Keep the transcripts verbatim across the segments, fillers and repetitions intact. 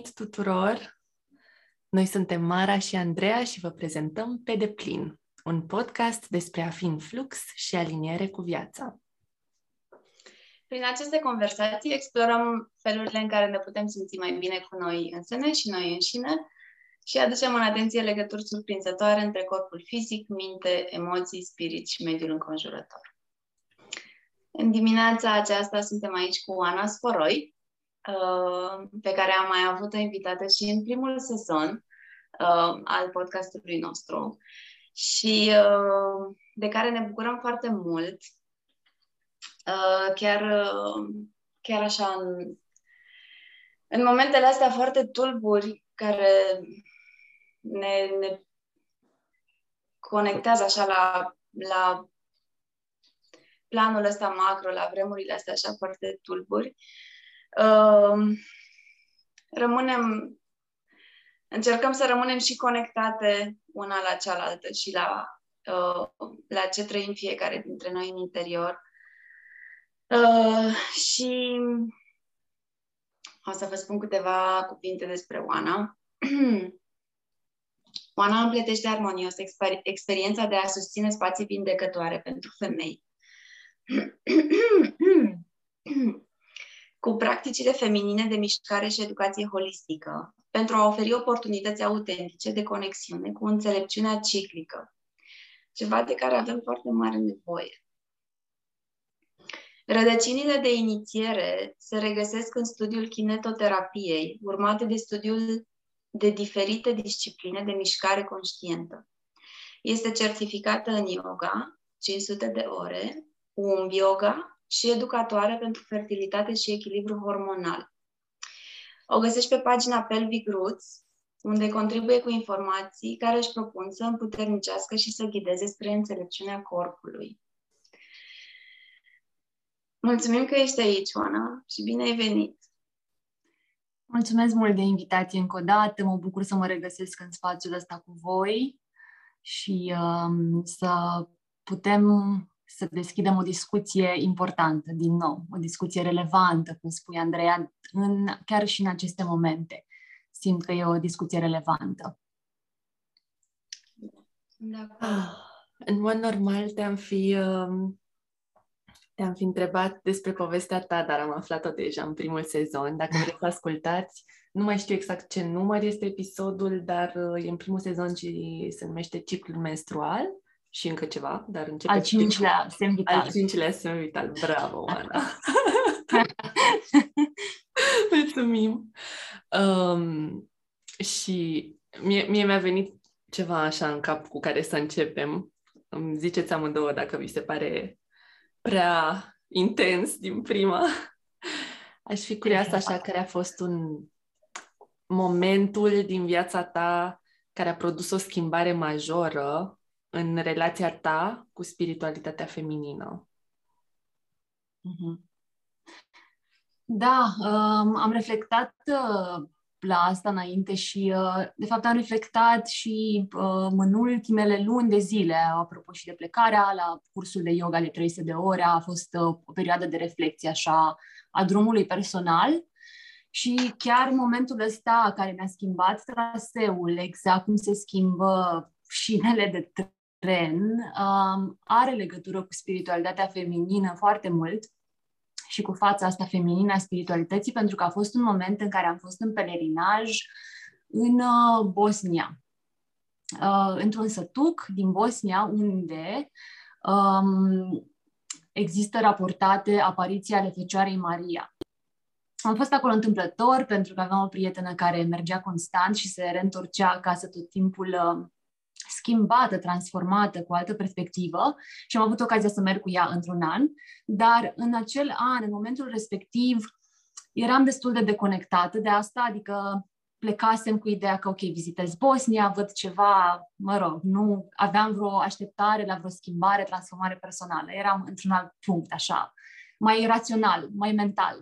venit tuturor! Noi suntem Mara și Andreea și vă prezentăm Pe Deplin, un podcast despre a fi în flux și aliniere cu viața. Prin aceste conversații explorăm felurile în care ne putem simți mai bine cu noi însăne și noi înșine și aducem în atenție legături surprinzătoare între corpul fizic, minte, emoții, spirit și mediul înconjurător. În dimineața aceasta suntem aici cu Ana Sporoi, pe care am mai avut-o invitată și în primul sezon al podcastului nostru și de care ne bucurăm foarte mult. Chiar, chiar așa, în, în momentele astea foarte tulburi care ne, ne conectează așa la, la planul ăsta macro, la vremurile astea așa foarte tulburi, rămânem, încercăm să rămânem și conectate una la cealaltă și la, la ce trăim fiecare dintre noi în interior. Uh, și o să vă spun câteva cuvinte despre Oana. Oana împletește armonios exper- experiența de a susține spații vindecătoare pentru femei. Cu practicile feminine de mișcare și educație holistică, pentru a oferi oportunități autentice de conexiune cu înțelepciunea ciclică, ceva de care avem foarte mare nevoie. Rădăcinile de inițiere se regăsesc în studiul kinetoterapiei, urmate de studiul de diferite discipline de mișcare conștientă. Este certificată în yoga, cinci sute de ore, Womb Yoga și educatoare pentru fertilitate și echilibru hormonal. O găsești pe pagina Pelvic Roots, unde contribuie cu informații care își propun să împuternicească și să ghideze spre înțelepciunea corpului. Mulțumim că ești aici, Oana, și bine ai venit! Mulțumesc mult de invitație încă o dată, mă bucur să mă regăsesc în spațiul ăsta cu voi și uh, să putem să deschidem o discuție importantă, din nou, o discuție relevantă, cum spui, Andreea, în, chiar și în aceste momente. Simt că e o discuție relevantă. Da. În mod normal te-am fi... Uh... Te-am fi întrebat despre povestea ta, dar am aflat-o deja în primul sezon. Dacă vreți să ascultați, nu mai știu exact ce număr este episodul, dar e în primul sezon și se numește Ciclul menstrual și încă ceva, dar începe... Al cincilea semn vital. Al cincilea semn vital. Bravo, Ana! Mulțumim! Um, și mie, mie mi-a venit ceva așa în cap cu care să începem. Îmi ziceți amândouă dacă vi se pare... prea intens din prima. Aș fi curioasă așa care a fost un momentul din viața ta care a produs o schimbare majoră în relația ta cu spiritualitatea feminină. Da, am reflectat la asta înainte și de fapt am reflectat și în ultimele luni de zile, apropo și de plecarea la cursul de yoga de trei sute de ore, a fost o perioadă de reflecție așa a drumului personal și chiar momentul ăsta care mi-a schimbat traseul, exact cum se schimbă șinele de tren, are legătură cu spiritualitatea feminină foarte mult și cu fața asta feminină a spiritualității, pentru că a fost un moment în care am fost în pelerinaj în Bosnia, într-un sătuc din Bosnia, unde um, există raportate apariții ale Fecioarei Maria. Am fost acolo întâmplător, pentru că aveam o prietenă care mergea constant și se reîntorcea acasă tot timpul schimbată, transformată, cu altă perspectivă și am avut ocazia să merg cu ea într-un an, dar în acel an, în momentul respectiv, eram destul de deconectată de asta, adică plecasem cu ideea că, ok, vizitez Bosnia, văd ceva, mă rog, nu aveam vreo așteptare la vreo schimbare, transformare personală, eram într-un alt punct, așa, mai rațional, mai mental,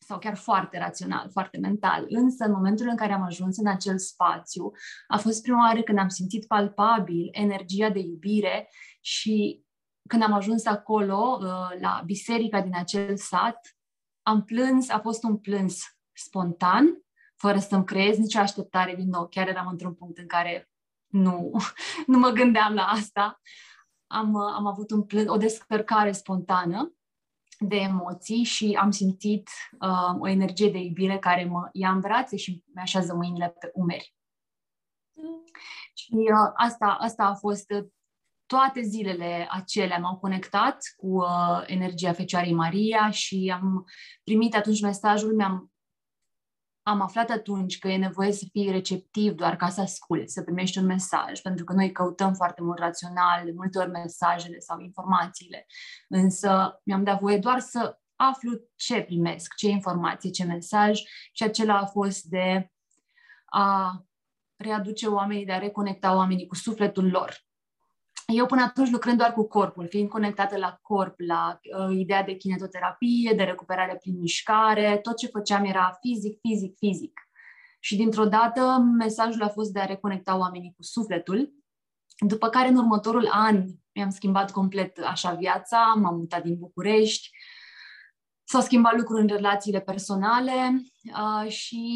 sau chiar foarte rațional, foarte mental. Însă, în momentul în care am ajuns în acel spațiu, a fost prima oară când am simțit palpabil energia de iubire și când am ajuns acolo, la biserica din acel sat, am plâns, a fost un plâns spontan, fără să-mi creez nicio așteptare din nou. Chiar eram într-un punct în care nu, nu mă gândeam la asta. Am, am avut un plân, o descărcare spontană de emoții și am simțit uh, o energie de iubire care mă ia în brațe și mi așează mâinile pe umeri. Mm. Și uh, asta, asta a fost... Uh, Toate zilele acelea m-au conectat cu uh, energia Fecioarei Maria și am primit atunci mesajul, mi-am, am aflat atunci că e nevoie să fii receptiv doar ca să asculți, să primești un mesaj, pentru că noi căutăm foarte mult rațional, de multe ori mesajele sau informațiile, însă mi-am dat voie doar să aflu ce primesc, ce informație, ce mesaj, și acela a fost de a readuce oamenii, de a reconecta oamenii cu sufletul lor. Eu până atunci lucrând doar cu corpul, fiind conectată la corp, la uh, ideea de kinetoterapie, de recuperare prin mișcare, tot ce făceam era fizic, fizic, fizic. Și dintr-o dată mesajul a fost de a reconecta oamenii cu sufletul, după care în următorul an mi-am schimbat complet așa viața, m-am mutat din București, s-au schimbat lucruri în relațiile personale uh, și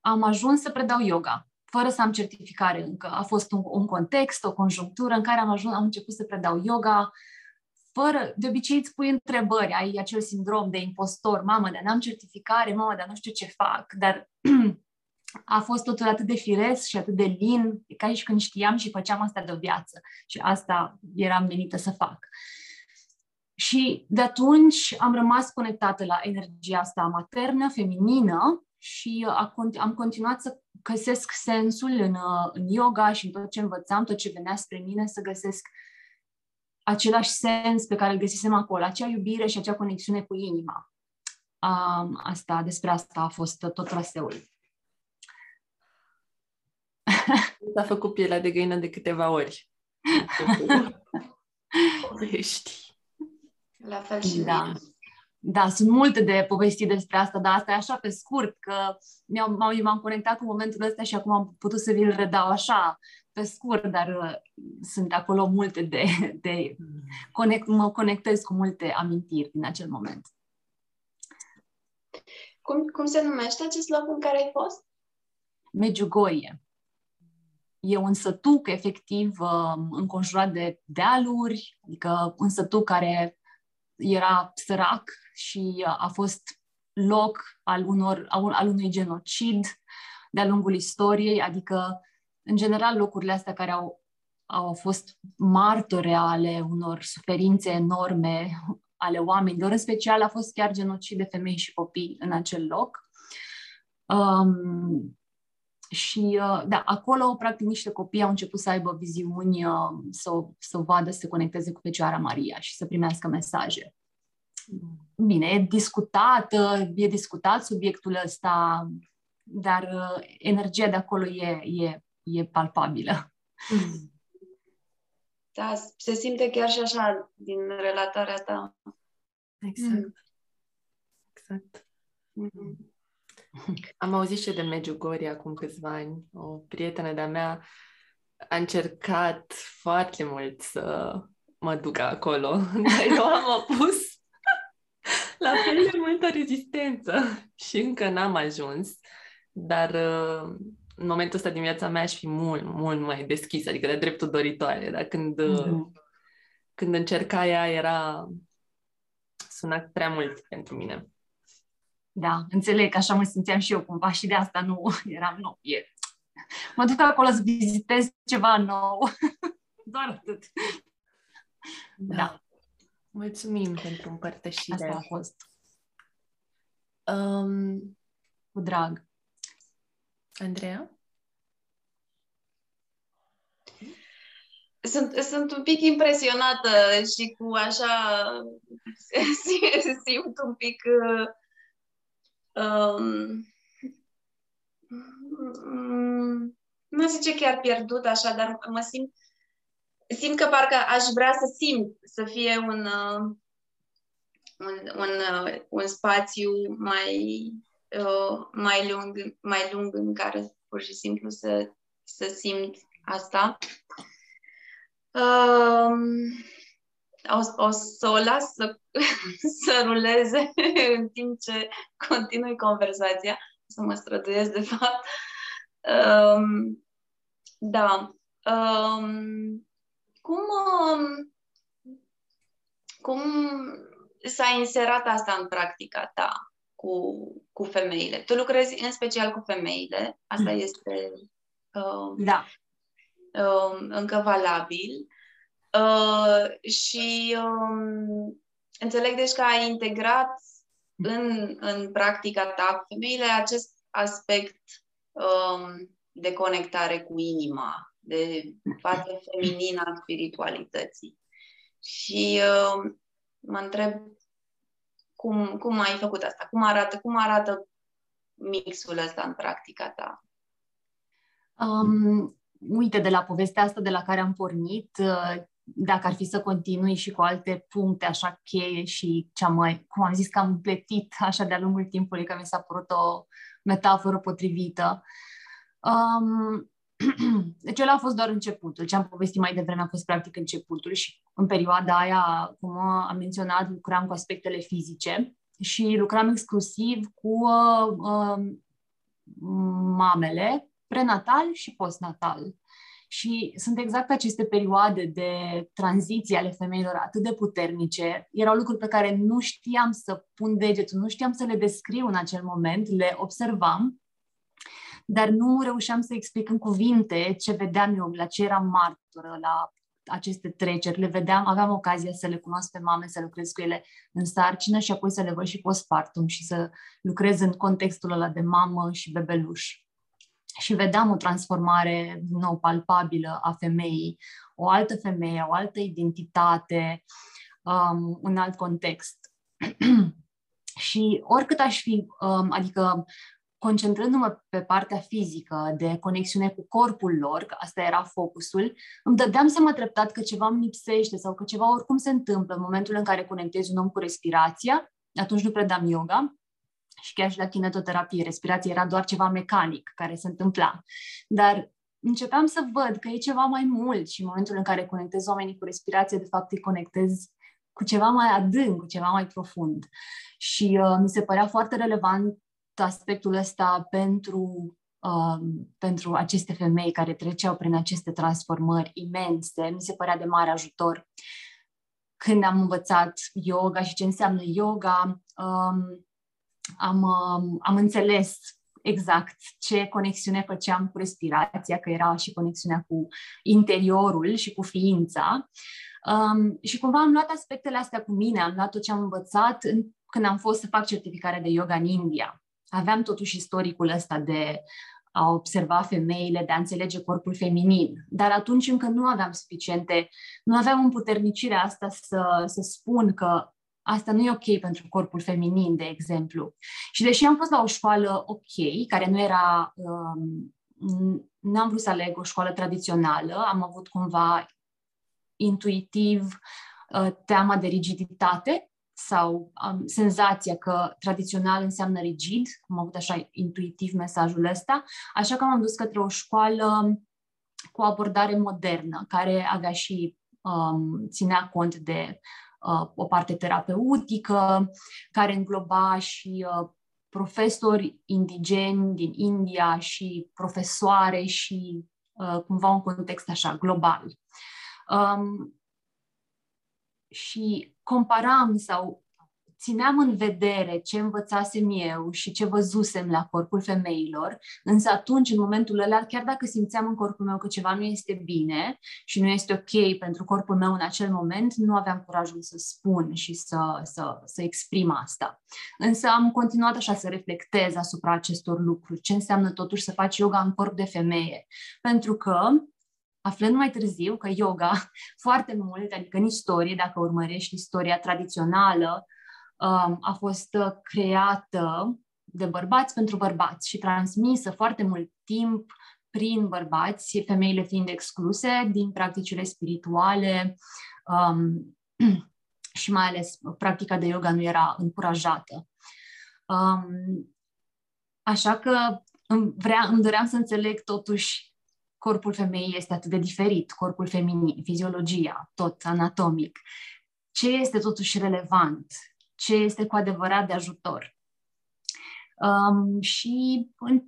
am ajuns să predau yoga. Fără să am certificare încă. A fost un, un context, o conjunctură în care am ajuns, am început să predau yoga fără, de obicei îți pui întrebări, ai acel sindrom de impostor, mamă, dar n-am certificare, mamă, dar nu știu ce fac, dar a fost totul atât de firesc și atât de lin, ca și când știam și făceam asta de o viață și asta eram menită să fac. Și de atunci am rămas conectată la energia asta maternă, feminină, și am continuat să găsesc sensul în, în yoga și în tot ce învățam, tot ce venea spre mine, să găsesc același sens pe care îl găsisem acolo, acea iubire și acea conexiune cu inima. Um, asta, despre asta a fost tot traseul. S-a făcut pielea de găină de câteva ori. La fel și da. Mine. Da, sunt multe de povestit despre asta, dar asta e așa pe scurt, că m-am, m-am conectat cu momentul ăsta și acum am putut să vi-l redau așa, pe scurt, dar uh, sunt acolo multe de... de conect, mă conectez cu multe amintiri din acel moment. Cum, cum se numește acest loc în care ai fost? Medjugorje. E un sătuc, efectiv, uh, înconjurat de dealuri, adică un sătuc care... era sărac și a fost loc al, unor, al unui genocid de-a lungul istoriei, adică, în general, locurile astea care au, au fost martore ale unor suferințe enorme ale oamenilor, în special a fost chiar genocid de femei și copii în acel loc. Um, și, uh, da, acolo, practic, niște copii au început să aibă viziuni, uh, să, să vadă, să se conecteze cu Fecioara Maria și să primească mesaje. Bine, e discutat, uh, e discutat subiectul ăsta, dar uh, energia de acolo e, e, e palpabilă. Da, se simte chiar și așa din relatarea ta. Exact. Mm. Exact. Mm-hmm. Am auzit și de Medjugorje acum câțiva ani. O prietenă de-a mea a încercat foarte mult să mă duc acolo, dar eu am opus la fel de multă rezistență și încă n-am ajuns, dar în momentul ăsta din viața mea aș fi mult, mult mai deschis, adică de dreptul doritoare, dar când, mm-hmm. când încerca ea era sunat prea mult pentru mine. Da, înțeleg că așa mă simțeam și eu cumva și de asta nu eram nou. Yeah. Mă duc acolo să vizitez ceva nou. Doar atât. Da. da. Mulțumim pentru împărtășirea. Asta a fost. Um, cu drag. Andreea? Sunt, sunt un pic impresionată și cu așa simt un pic... Um, nu zice chiar pierdut așa, dar mă simt simt că parcă aș vrea să simt să fie un un, un, un spațiu mai uh, mai lung mai lung în care pur și simplu să, să simt asta. um, O, o să o las să, să ruleze în timp ce continui conversația. să mă străduiesc, de fapt. Um, da. Um, cum, um, cum s-a inserat asta în practica ta cu, cu femeile? Tu lucrezi în special cu femeile, asta este um, da. um, încă valabil. Uh, și um, înțeleg deci că ai integrat în, în practica ta femeile acest aspect um, de conectare cu inima, de față feminină a spiritualității. Și uh, mă întreb cum, cum ai făcut asta, cum arată, cum arată mixul ăsta în practica ta? Um, uite, de la povestea asta de la care am pornit, uh, dacă ar fi să continui și cu alte puncte așa cheie și cea mai, cum am zis, că am împletit așa de-a lungul timpului, că mi s-a părut o metaforă potrivită. Um, deci ăla a fost doar începutul. Ce am povestit mai devreme a fost practic începutul și în perioada aia, cum am menționat, lucram cu aspectele fizice și lucram exclusiv cu uh, uh, mamele prenatal și postnatal. Și sunt exact aceste perioade de tranziție ale femeilor atât de puternice. Erau lucruri pe care nu știam să pun degetul, nu știam să le descriu în acel moment, le observam, dar nu reușeam să explic în cuvinte ce vedeam eu, la ce eram martoră, la aceste treceri. Le vedeam, aveam ocazia să le cunosc pe mame, să lucrez cu ele în sarcină și apoi să le văd și postpartum și să lucrez în contextul ăla de mamă și bebeluș. Și vedeam o transformare nou palpabilă a femeii, o altă femeie, o altă identitate, um, un alt context. Și oricât aș fi, um, adică concentrându-mă pe partea fizică, de conexiune cu corpul lor, că asta era focusul, îmi dădeam seama treptat că ceva îmi lipsește sau că ceva oricum se întâmplă în momentul în care conectez un om cu respirația, atunci nu predam yoga. Și chiar și la kinetoterapie, respirația era doar ceva mecanic care se întâmpla. Dar începeam să văd că e ceva mai mult și în momentul în care conectez oamenii cu respirație, de fapt îi conectez cu ceva mai adânc, cu ceva mai profund. Și uh, mi se părea foarte relevant aspectul ăsta pentru, uh, pentru aceste femei care treceau prin aceste transformări imense. Mi se părea de mare ajutor când am învățat yoga și ce înseamnă yoga. Um, Am, am înțeles exact ce conexiune făceam cu respirația, că era și conexiunea cu interiorul și cu ființa. Um, și cumva am luat aspectele astea cu mine, am luat tot ce am învățat în, când am fost să fac certificarea de yoga în India. Aveam totuși istoricul ăsta de a observa femeile, de a înțelege corpul feminin. Dar atunci încă nu aveam suficiente, nu aveam împuternicirea asta să, să spun că asta nu e ok pentru corpul feminin, de exemplu. Și deși am fost la o școală ok, care nu era... Um, n-am vrut să aleg o școală tradițională, am avut cumva intuitiv uh, teama de rigiditate sau um, senzația că tradițional înseamnă rigid, am avut așa intuitiv mesajul ăsta, așa că m-am dus către o școală cu abordare modernă, care avea și um, ținea cont de o parte terapeutică, care îngloba și profesori indigeni din India și profesoare și cumva un context așa, global. Um, și comparam sau țineam în vedere ce învățasem eu și ce văzusem la corpul femeilor, însă atunci, în momentul ăla, chiar dacă simțeam în corpul meu că ceva nu este bine și nu este ok pentru corpul meu în acel moment, nu aveam curajul să spun și să, să, să exprim asta. Însă am continuat așa să reflectez asupra acestor lucruri, ce înseamnă totuși să faci yoga în corp de femeie. Pentru că, aflând mai târziu că yoga, foarte mult, adică în istorie, dacă urmărești istoria tradițională, a fost creată de bărbați pentru bărbați și transmisă foarte mult timp prin bărbați, femeile fiind excluse din practicile spirituale um, și mai ales practica de yoga nu era încurajată. Um, așa că îmi, vrea, îmi doream să înțeleg totuși corpul femeii este atât de diferit, corpul feminin, fiziologia, tot anatomic. Ce este totuși relevant? Ce este cu adevărat de ajutor. Um, și în,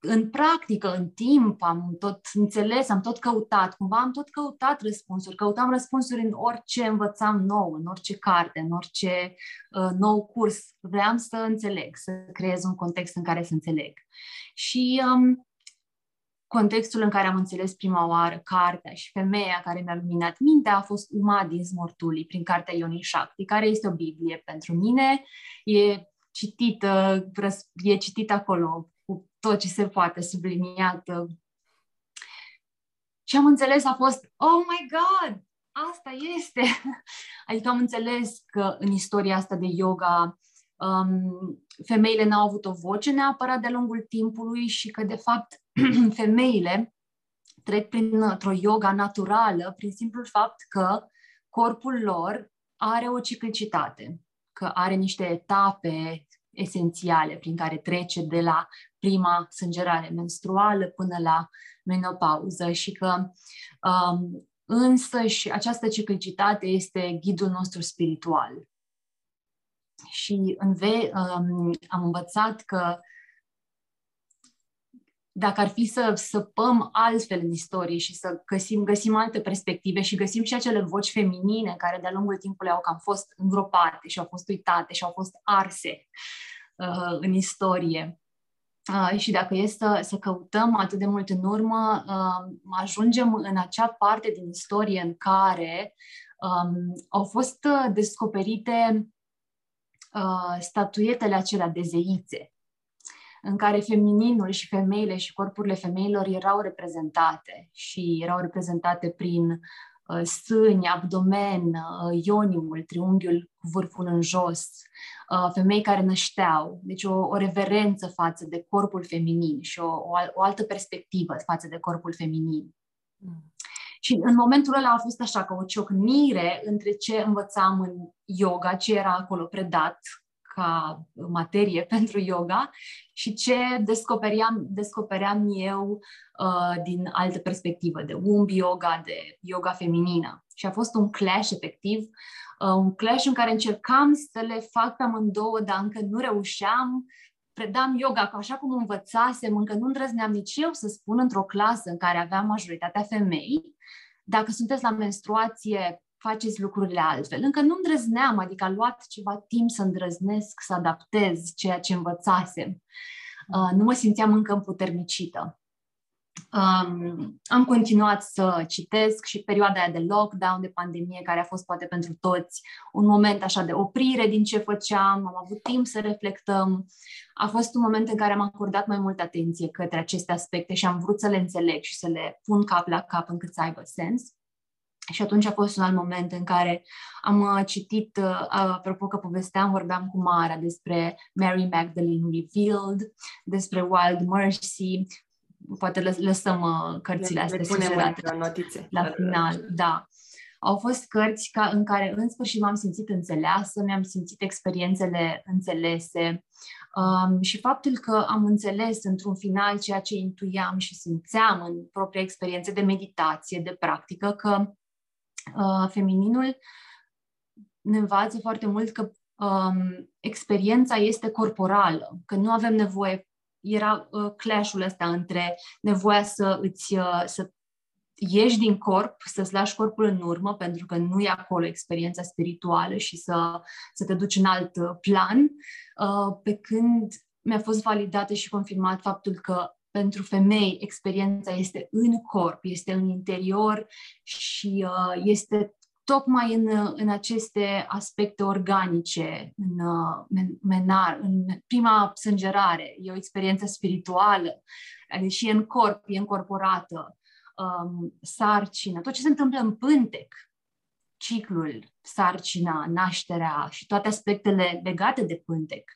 în practică, în timp, am tot înțeles, am tot căutat, cumva am tot căutat răspunsuri, căutam răspunsuri în orice învățam nou, în orice carte, în orice uh, nou curs. Vreau să înțeleg, să creez un context în care să înțeleg. Și um, contextul în care am înțeles prima oară cartea și femeia care mi-a luminat mintea a fost Uma Dinsmore-Tuli, prin cartea Yoni Shakti, care este o Biblie pentru mine. E citită, e citit acolo cu tot ce se poate, subliniată. Și am înțeles, a fost, oh my God, asta este! Adică am înțeles că în istoria asta de yoga um, femeile n-au avut o voce neapărat de-a lungul timpului și că, de fapt, femeile trec printr-o yoga naturală prin simplul fapt că corpul lor are o ciclicitate, că are niște etape esențiale prin care trece de la prima sângerare menstruală până la menopauză și că um, însăși această ciclicitate este ghidul nostru spiritual. Și înve- um, am învățat că dacă ar fi să săpăm altfel în istorie și să găsim, găsim alte perspective și găsim și acele voci feminine care de-a lungul timpului au cam fost îngropate și au fost uitate și au fost arse uh, în istorie. Uh, și dacă e să, să căutăm atât de mult în urmă, uh, ajungem în acea parte din istorie în care um, au fost descoperite uh, statuetele acelea de zeițe, în care femininul și femeile și corpurile femeilor erau reprezentate și erau reprezentate prin uh, sâni, abdomen, uh, ioniul, triunghiul cu vârful în jos, uh, femei care nășteau, deci o, o reverență față de corpul feminin și o, o, o altă perspectivă față de corpul feminin. Mm. Și în momentul ăla a fost așa, ca o ciocnire între ce învățam în yoga, ce era acolo predat, ca materie pentru yoga și ce descopeream, descopeream eu uh, din altă perspectivă, de womb yoga, de yoga feminină. Și a fost un clash, efectiv, uh, un clash în care încercam să le fac pe amândouă, dar încă nu reușeam, predam yoga așa cum învățasem, încă nu îndrăzneam nici eu să spun într-o clasă în care aveam majoritatea femei, dacă sunteți la menstruație, faceți lucrurile altfel. Încă nu îndrăzneam, adică a luat ceva timp să îndrăznesc, să adaptez ceea ce învățasem. Uh, nu mă simțeam încă împuternicită. Um, am continuat să citesc și perioada aia de lockdown, de pandemie, care a fost poate pentru toți un moment așa de oprire din ce făceam, am avut timp să reflectăm. A fost un moment în care am acordat mai multă atenție către aceste aspecte și am vrut să le înțeleg și să le pun cap la cap încât să aibă sens. Și atunci a fost un alt moment în care am citit, apropo că povesteam, vorbeam cu Mara despre Mary Magdalene Revealed, despre Wild Mercy, poate lăsăm cărțile astea la final, da. Au fost cărți ca, în care în sfârșit m-am simțit înțeleasă, mi-am simțit experiențele înțelese um, și faptul că am înțeles într-un final ceea ce intuiam și simțeam în propria experiență de meditație, de practică, că femininul ne învață foarte mult că um, experiența este corporală, că nu avem nevoie, era uh, clash-ul ăsta între nevoia să îți uh, să ieși din corp, să-ți lași corpul în urmă, pentru că nu e acolo experiența spirituală și să, să te duci în alt plan, uh, pe când mi-a fost validată și confirmat faptul că pentru femei, experiența este în corp, este în interior și uh, este tocmai în, în aceste aspecte organice, în, uh, menar, în prima sângerare. E o experiență spirituală, adică și e în corp, e încorporată, um, sarcina, tot ce se întâmplă în pântec, ciclul, sarcina, nașterea și toate aspectele legate de pântec.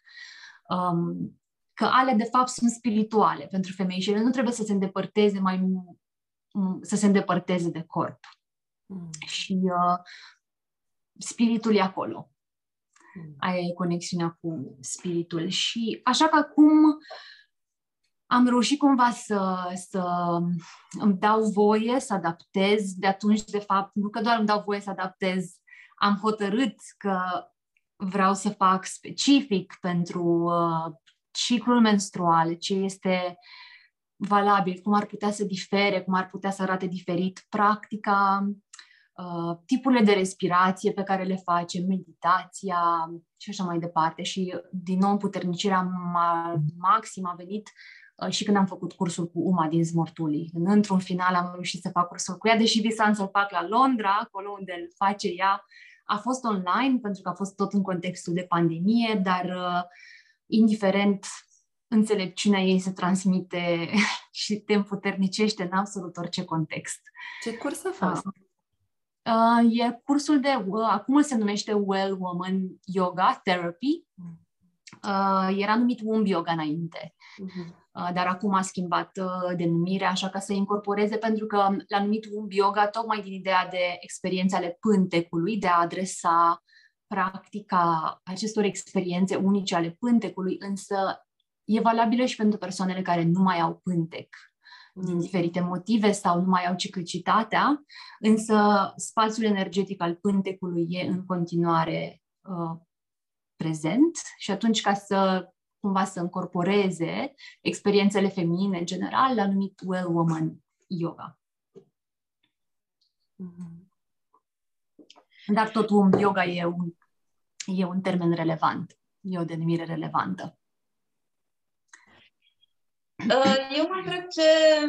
Um, că alea de fapt sunt spirituale pentru femei și ele nu trebuie să se îndepărteze mai mult, să se îndepărteze de corp. Mm. Și uh, spiritul e acolo. Mm. Aia e conexiunea cu spiritul. Și așa că acum am reușit cumva să, să îmi dau voie să adaptez. De atunci, de fapt, nu că doar îmi dau voie să adaptez, am hotărât că vreau să fac specific pentru uh, ciclul menstrual, ce este valabil, cum ar putea să difere, cum ar putea să arate diferit practica, tipurile de respirație pe care le facem, meditația și așa mai departe. Și din nou împuternicirea maximă a venit și când am făcut cursul cu Uma Dinsmore-Tuli. Într-un final am reușit să fac cursul cu ea, deși visam să-l fac la Londra, acolo unde îl face ea. A fost online, pentru că a fost tot în contextul de pandemie, dar indiferent, înțelepciunea ei se transmite și te împuternicește în absolut orice context. Ce curs a fost? Uh, e cursul de, uh, acum se numește Well Woman Yoga Therapy. Uh, era numit Womb Yoga înainte, uh-huh. uh, dar acum a schimbat uh, denumirea, așa ca să incorporeze, pentru că l-a numit Womb Yoga tocmai din ideea de experiențe ale pântecului, de a adresa practica acestor experiențe unice ale pântecului, însă e valabilă și pentru persoanele care nu mai au pântec din diferite motive sau nu mai au ciclicitatea, însă spațiul energetic al pântecului e în continuare uh, prezent și atunci, ca să cumva să încorporeze experiențele feminine în general, l-a numit Well Woman Yoga. Dar tot Womb Yoga e un, e un termen relevant, e o denumire relevantă. Eu mă întreb ce,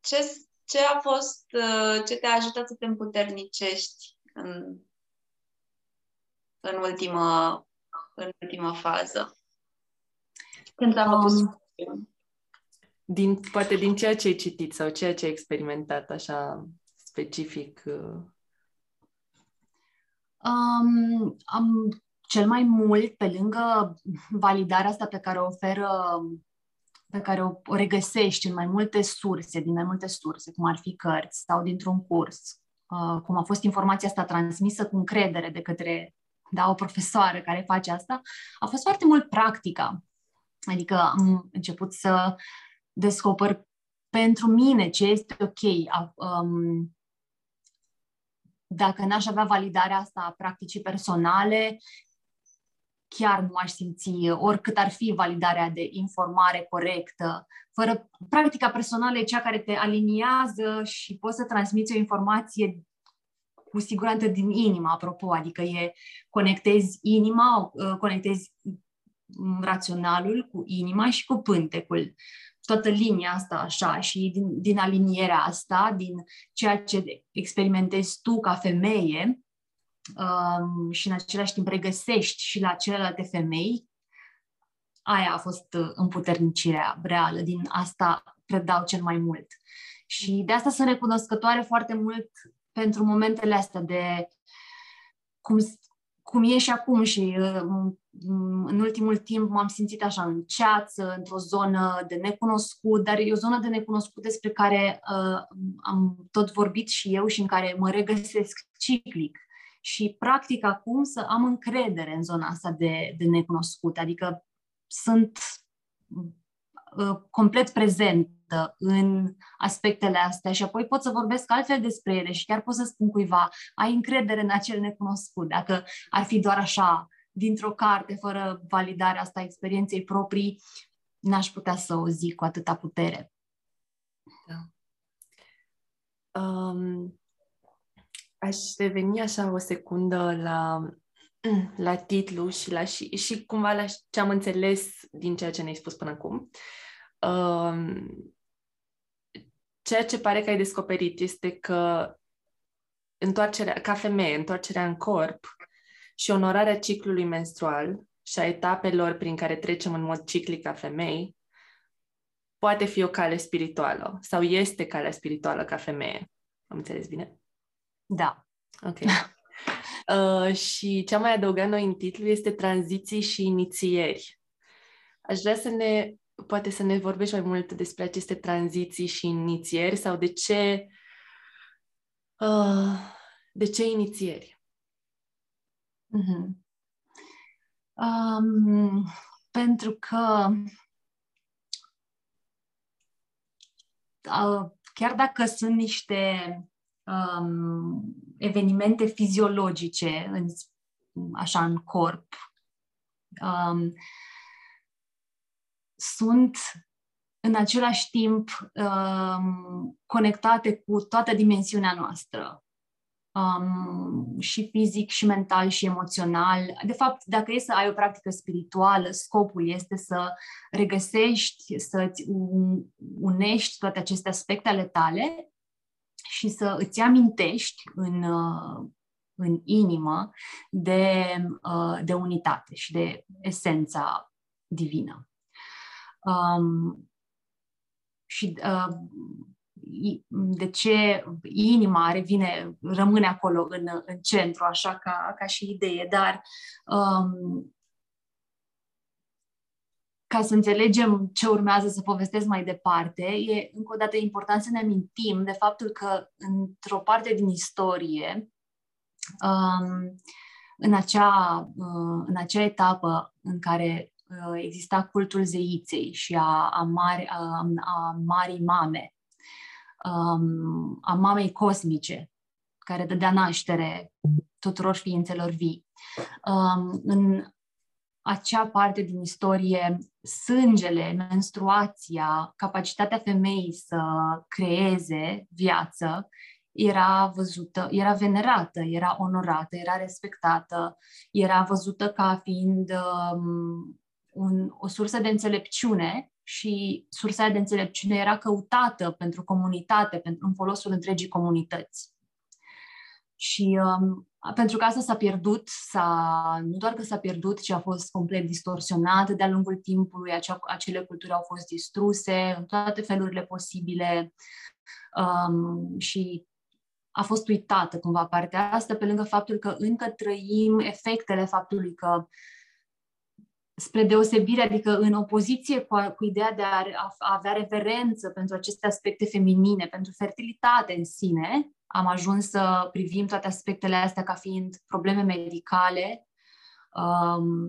ce, ce a fost, ce te-a ajutat să te împuternicești în, în, ultima, în ultima fază. Când am um, pus... din Poate din ceea ce ai citit sau ceea ce ai experimentat așa specific. Um, am... Cel mai mult, pe lângă validarea asta pe care o oferă, pe care o regăsești în mai multe surse, din mai multe surse, cum ar fi cărți sau dintr-un curs, cum a fost informația asta transmisă cu încredere de către da, o profesoară care face asta, a fost foarte mult practica. Adică am început să descoper pentru mine ce este ok. Um, dacă n-aș avea validarea asta a practicii personale, chiar nu aș simți, oricât ar fi validarea de informare corectă. Fără practica personală e cea care te aliniază și poți să transmiți o informație cu siguranță din inimă, apropo, adică e conectezi inima, conectezi raționalul cu inima și cu pântecul. Toată linia asta așa și din, din alinierea asta, din ceea ce experimentezi tu ca femeie, Um, și în același timp regăsești și la celelalte femei, aia a fost împuternicirea reală, din asta predau cel mai mult. Și de asta sunt recunoscătoare foarte mult pentru momentele astea de cum, cum e și acum și în ultimul timp m-am simțit așa în ceață, într-o zonă de necunoscut, dar e o zonă de necunoscut despre care uh, am tot vorbit și eu și în care mă regăsesc ciclic. Și practic acum să am încredere în zona asta de, de necunoscut, adică sunt uh, complet prezentă în aspectele astea și apoi pot să vorbesc altfel despre ele și chiar pot să spun cuiva, ai încredere în acel necunoscut, dacă ar fi doar așa, dintr-o carte, fără validarea asta experienței proprii, n-aș putea să o zic cu atâta putere. Da. Um... Aș reveni așa o secundă la, la titlu și, la, și, și cumva la ce am înțeles din ceea ce ne-ai spus până acum. Uh, ceea ce pare că ai descoperit este că întoarcerea, ca femeie, întoarcerea în corp și onorarea ciclului menstrual și a etapelor prin care trecem în mod ciclic ca femei poate fi o cale spirituală sau este calea spirituală ca femeie. Am înțeles bine? Da. Ok. Uh, și ce am mai adăugat noi în titlu este tranziții și inițieri. Aș vrea să ne, poate să ne vorbești mai mult despre aceste tranziții și inițieri sau de ce, uh, de ce inițieri? Mm-hmm. Um, pentru că uh, chiar dacă sunt niște Um, evenimente fiziologice în, așa în corp um, sunt în același timp um, conectate cu toată dimensiunea noastră. Um, și fizic, și mental, și emoțional. De fapt, dacă e să ai o practică spirituală, scopul este să regăsești, să-ți unești toate aceste aspecte ale tale și să îți amintești în, în inimă de, de unitate și de esența divină. Um, și... Uh, de ce inima revine, rămâne acolo în, în centru, așa ca, ca și idee, dar um, ca să înțelegem ce urmează să povestesc mai departe, e încă o dată important să ne amintim de faptul că într-o parte din istorie, um, în, acea, uh, în acea etapă în care uh, exista cultul zeiței și a, a, mari, a, a marii mame, a mamei cosmice, care dădea naștere tuturor ființelor vii. În acea parte din istorie, sângele, menstruația, capacitatea femeii să creeze viață era văzută, era venerată, era onorată, era respectată, era văzută ca fiind um, un, o sursă de înțelepciune. Și sursa de înțelepciune era căutată pentru comunitate, pentru, în folosul întregii comunități. Și um, pentru că asta s-a pierdut, s-a, nu doar că s-a pierdut, ci a fost complet distorsionată de-a lungul timpului, acea, acele culturi au fost distruse în toate felurile posibile um, și a fost uitată cumva partea asta, pe lângă faptul că încă trăim efectele faptului că spre deosebire, adică în opoziție cu, cu ideea de a, a avea reverență pentru aceste aspecte feminine, pentru fertilitate în sine, am ajuns să privim toate aspectele astea ca fiind probleme medicale, um,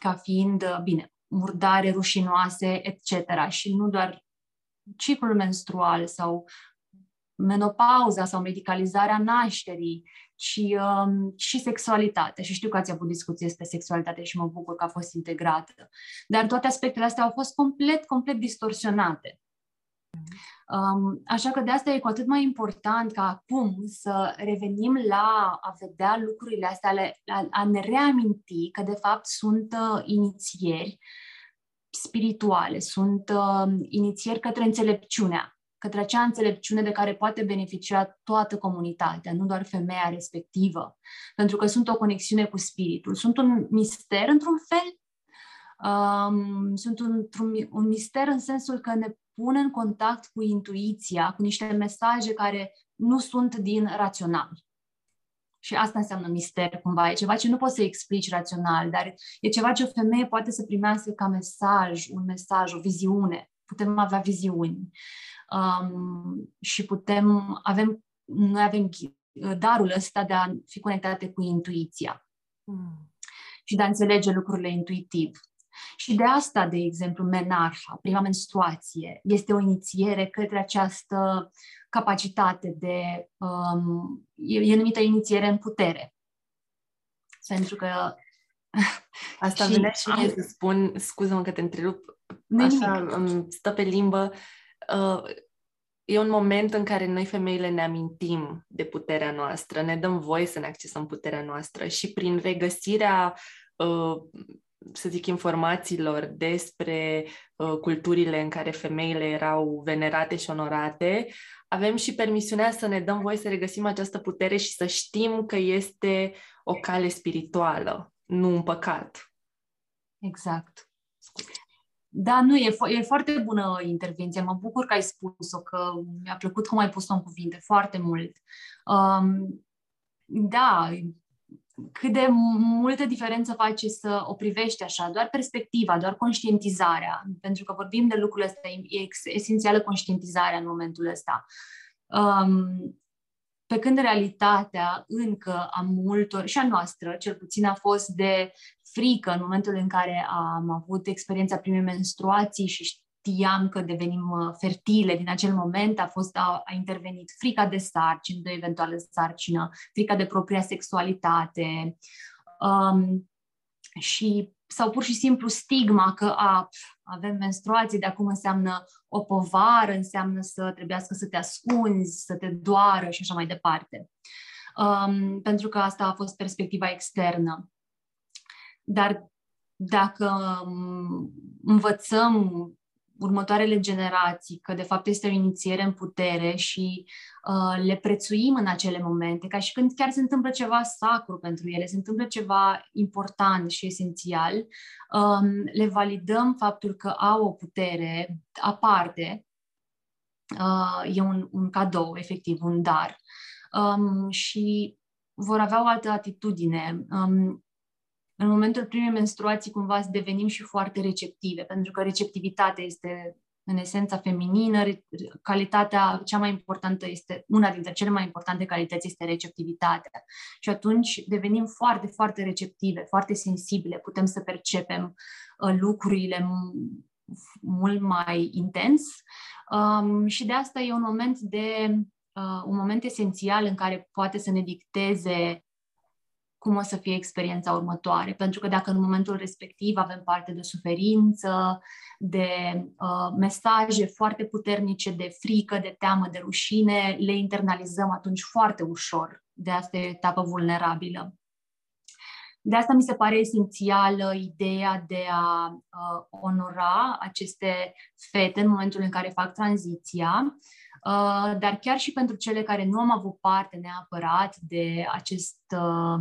ca fiind, bine, murdare, rușinoase, et cetera. Și nu doar ciclul menstrual sau menopauza sau medicalizarea nașterii, și, um, și sexualitatea. Și știu că ați avut discuții despre sexualitate și mă bucur că a fost integrată. Dar toate aspectele astea au fost complet, complet distorsionate. Um, așa că de asta e cu atât mai important ca acum să revenim la a vedea lucrurile astea, la, a ne reaminti că de fapt sunt uh, inițieri spirituale, sunt uh, inițieri către înțelepciunea, către acea înțelepciune de care poate beneficia toată comunitatea, nu doar femeia respectivă, pentru că sunt o conexiune cu spiritul. Sunt un mister într-un fel, um, sunt un, un mister în sensul că ne pun în contact cu intuiția, cu niște mesaje care nu sunt din rațional. Și asta înseamnă mister cumva, e ceva ce nu poți să explici rațional, dar e ceva ce o femeie poate să primească ca mesaj, un mesaj, o viziune. Putem avea viziuni um, și putem, avem, noi avem darul ăsta de a fi conectate cu intuiția mm. și de a înțelege lucrurile intuitiv. Și de asta, de exemplu, menarha, prima menstruație, este o inițiere către această capacitate de, um, e, e numită inițiere în putere. Pentru că asta și, venea și mie să spun, scuză-mă că te întrerup, așa îmi stă pe limbă, e un moment în care noi femeile ne amintim de puterea noastră, ne dăm voie să ne accesăm puterea noastră și prin regăsirea, să zic, informațiilor despre culturile în care femeile erau venerate și onorate, avem și permisiunea să ne dăm voie să regăsim această putere și să știm că este o cale spirituală, nu un păcat. Exact. Da, nu, e, fo- e foarte bună intervenția. Mă bucur că ai spus-o, că mi-a plăcut cum ai pus-o în cuvinte, foarte mult. Um, da, cât de multă diferență face să o privești așa, doar perspectiva, doar conștientizarea, pentru că vorbim de lucrul ăsta, e esențială conștientizarea în momentul ăsta. Um, Pe când realitatea încă a multor, și a noastră, cel puțin a fost de frică în momentul în care am avut experiența primei menstruații și știam că devenim fertile din acel moment, a fost a, a intervenit frica de sarcină, de eventuală sarcină, frica de propria sexualitate, um, și sau pur și simplu stigma că a, avem menstruații, de acum înseamnă o povară, înseamnă să trebuiască să te ascunzi, să te doară și așa mai departe. Um, pentru că asta a fost perspectiva externă. Dar dacă învățăm următoarele generații că de fapt este o inițiere în putere și uh, le prețuim în acele momente, ca și când chiar se întâmplă ceva sacru pentru ele, se întâmplă ceva important și esențial, um, le validăm faptul că au o putere aparte, uh, e un, un cadou, efectiv, un dar, um, și vor avea o altă atitudine. Um, În momentul primei menstruații, cumva, devenim și foarte receptive, pentru că receptivitatea este, în esența, feminină, calitatea cea mai importantă este, una dintre cele mai importante calități este receptivitatea. Și atunci devenim foarte, foarte receptive, foarte sensibile, putem să percepem uh, lucrurile mult mai intens. Um, și de asta e un moment, de, uh, un moment esențial în care poate să ne dicteze cum o să fie experiența următoare. Pentru că dacă în momentul respectiv avem parte de suferință, de uh, mesaje foarte puternice, de frică, de teamă, de rușine, le internalizăm atunci foarte ușor. De asta e etapă vulnerabilă. De asta mi se pare esențială ideea de a uh, onora aceste fete în momentul în care fac tranziția, Uh, dar chiar și pentru cele care nu am avut parte neapărat de, acest, uh,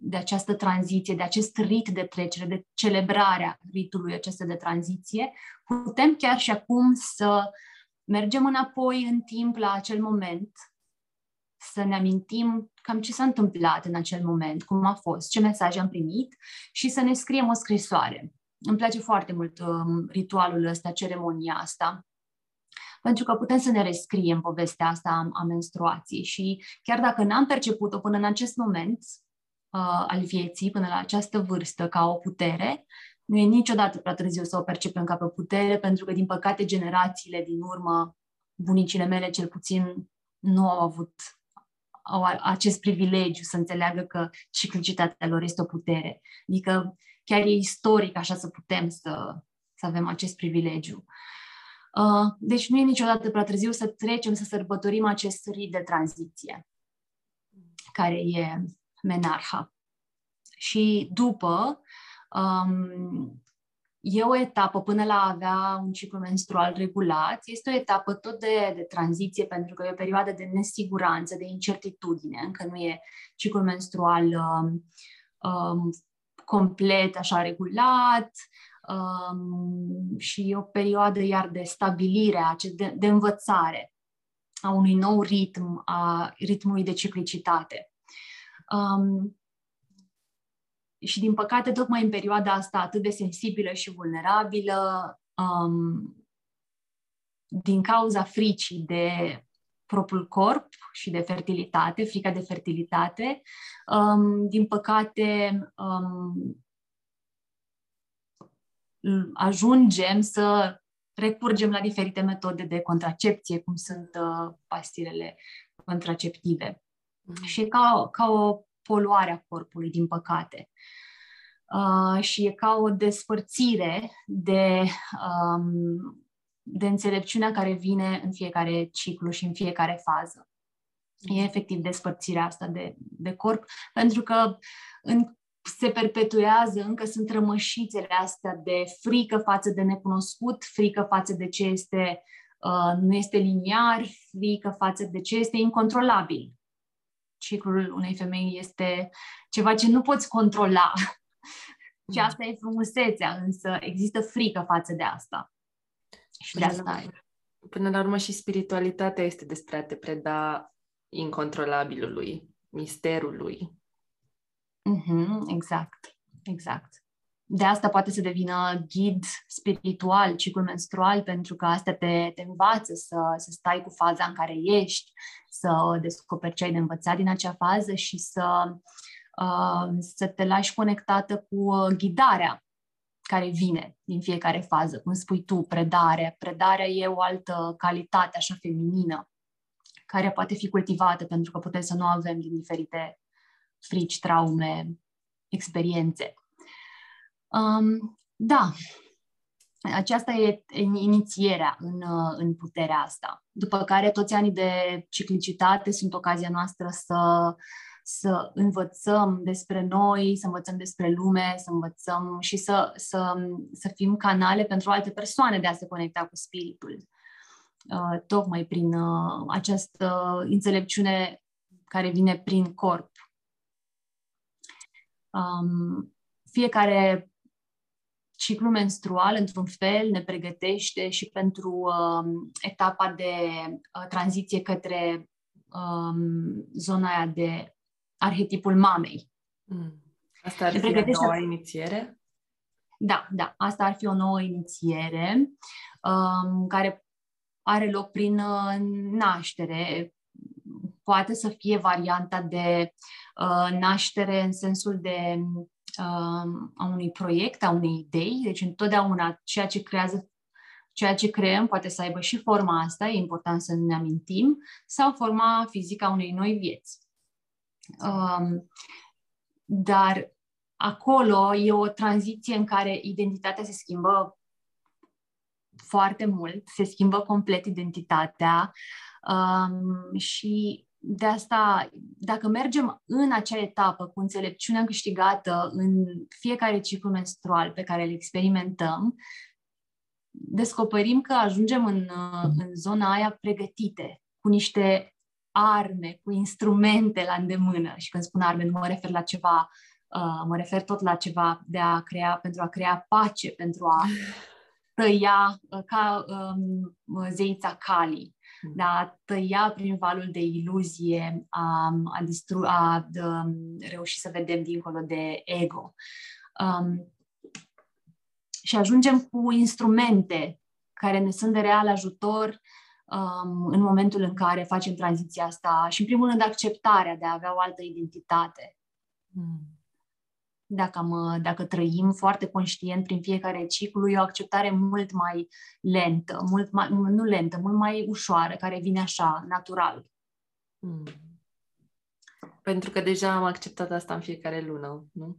de această tranziție, de acest rit de trecere, de celebrarea ritului acesta de tranziție, putem chiar și acum să mergem înapoi în timp la acel moment, să ne amintim cam ce s-a întâmplat în acel moment, cum a fost, ce mesaje am primit și să ne scriem o scrisoare. Îmi place foarte mult uh, ritualul ăsta, ceremonia asta, pentru că putem să ne rescriem povestea asta a menstruației și chiar dacă n-am perceput-o până în acest moment uh, al vieții, până la această vârstă, ca o putere, nu e niciodată prea târziu să o percepem ca pe putere, pentru că, din păcate, generațiile din urmă, bunicile mele cel puțin, nu au avut au acest privilegiu să înțeleagă că ciclicitatea lor este o putere. Adică chiar e istoric așa să putem să, să avem acest privilegiu. Deci nu e niciodată prea târziu să trecem, să sărbătorim acest rit de tranziție, care e menarha. Și după, um, e o etapă până la a avea un ciclu menstrual regulat, este o etapă tot de, de tranziție, pentru că e o perioadă de nesiguranță, de incertitudine, încă nu e ciclul menstrual um, um, complet, așa, regulat, Um, și o perioadă iar de stabilire, de, de învățare a unui nou ritm, a ritmului de ciclicitate. Um, și din păcate, tocmai în perioada asta atât de sensibilă și vulnerabilă, um, din cauza fricii de propriul corp și de fertilitate, frica de fertilitate, um, din păcate... Um, ajungem să recurgem la diferite metode de contracepție, cum sunt uh, pastilele contraceptive. Mm. Și e ca, ca o poluare a corpului, din păcate. Uh, și e ca o despărțire de, um, de înțelepciunea care vine în fiecare ciclu și în fiecare fază. Mm. E efectiv despărțirea asta de, de corp, pentru că în se perpetuează, încă sunt rămășițele astea de frică față de necunoscut, frică față de ce este, uh, nu este liniar, frică față de ce este incontrolabil. Ciclul unei femei este ceva ce nu poți controla. Mm. Și asta e frumusețea, însă există frică față de asta. Și până, de asta la, până la urmă și spiritualitatea este despre a te preda incontrolabilului, misterului. Mm-hmm, exact, exact. De asta poate să devină ghid spiritual, ciclul menstrual, pentru că asta te, te învață să, să stai cu faza în care ești, să descoperi ce ai de învățat din acea fază și să, uh, să te lași conectată cu ghidarea care vine din fiecare fază. Cum spui tu, predarea. Predarea e o altă calitate, așa, feminină, care poate fi cultivată, pentru că putem să nu avem din diferite frici, traume, experiențe. Um, da, aceasta e inițierea în, în puterea asta. După care toți anii de ciclicitate sunt ocazia noastră să, să învățăm despre noi, să învățăm despre lume, să învățăm și să, să, să fim canale pentru alte persoane de a se conecta cu spiritul. Uh, tocmai prin uh, această înțelepciune care vine prin corp. Um, fiecare ciclu menstrual, într-un fel, ne pregătește și pentru um, etapa de uh, tranziție către um, zona aia de arhetipul mamei. Mm. Asta ar ne fi pregătește... o nouă inițiere? Da, da, asta ar fi o nouă inițiere um, care are loc prin uh, naștere. Poate să fie varianta de uh, naștere în sensul de uh, a unui proiect, a unei idei. Deci întotdeauna ceea ce creează, ceea ce creăm poate să aibă și forma asta, e important să ne amintim, sau forma fizică a unei noi vieți. Uh, dar acolo e o tranziție în care identitatea se schimbă foarte mult, se schimbă complet identitatea um, și de asta, dacă mergem în acea etapă cu înțelepciunea câștigată în fiecare ciclu menstrual pe care îl experimentăm, descoperim că ajungem în, în zona aia pregătite, cu niște arme, cu instrumente la îndemână. Și când spun arme, nu mă refer la ceva, uh, mă refer tot la ceva de a crea, pentru a crea pace, pentru a tăia ca um, zeița Kali, da? Tăia prin valul de iluzie, a, a, distru, a de, reuși să vedem dincolo de ego. Um, și ajungem cu instrumente care ne sunt de real ajutor um, în momentul în care facem tranziția asta și, în primul rând, acceptarea de a avea o altă identitate. Mm. Dacă, mă, dacă trăim foarte conștient prin fiecare ciclu, e o acceptare mult mai lentă, mult mai, nu lentă, mult mai ușoară, care vine așa, natural. Mm. Pentru că deja am acceptat asta în fiecare lună, nu?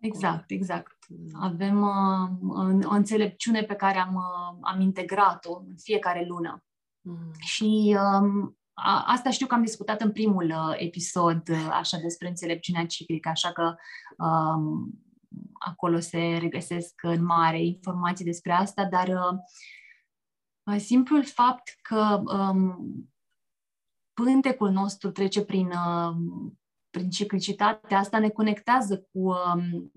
Exact, exact. Avem uh, o înțelepciune pe care am, uh, am integrat-o în fiecare lună. Mm. Și... Um, asta știu că am discutat în primul episod, așa, despre înțelepciunea ciclică, așa că um, acolo se regăsesc în mare informații despre asta, dar uh, simplul fapt că um, pântecul nostru trece prin, uh, prin ciclicitatea asta ne conectează cu, um,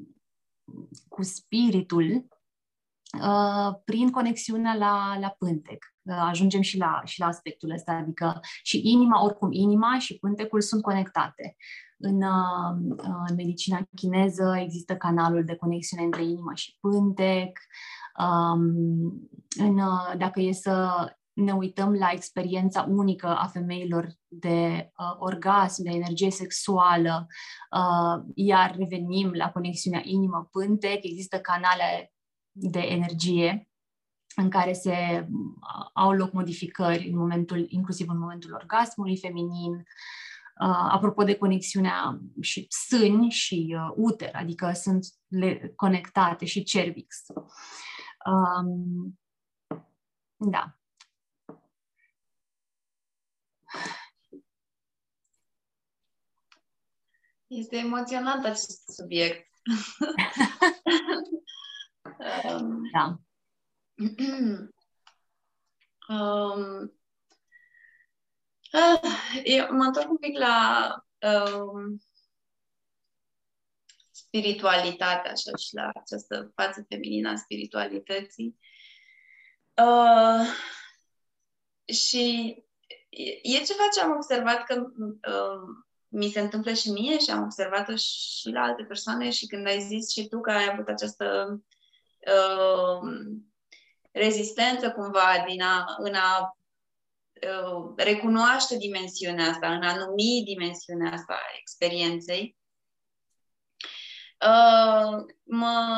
cu spiritul uh, prin conexiunea la, la pântec. Ajungem și la, și la aspectul ăsta, adică și inima, oricum inima și pântecul sunt conectate. În, în medicina chineză există canalul de conexiune între inimă și pântec. În, dacă e să ne uităm la experiența unică a femeilor de orgasm, de energie sexuală, iar revenim la conexiunea inimă-pântec, există canale de energie în care se au loc modificări în momentul, inclusiv în momentul orgasmului feminin. Uh, apropo de conexiunea și sâni și uh, uter, adică sunt le- conectate și cervix. Um, da. Este emoționant acest subiect. Da. Um, eu mă întorc un pic la um, spiritualitate, așa, și la această față feminină a spiritualității. Uh, și e, e ceva ce am observat că um, mi se întâmplă și mie și am observat-o și la alte persoane, și când ai zis și tu că ai avut această um, rezistență cumva din a, în a uh, recunoaște dimensiunea asta, în a numi dimensiunea asta a experienței, uh, mă,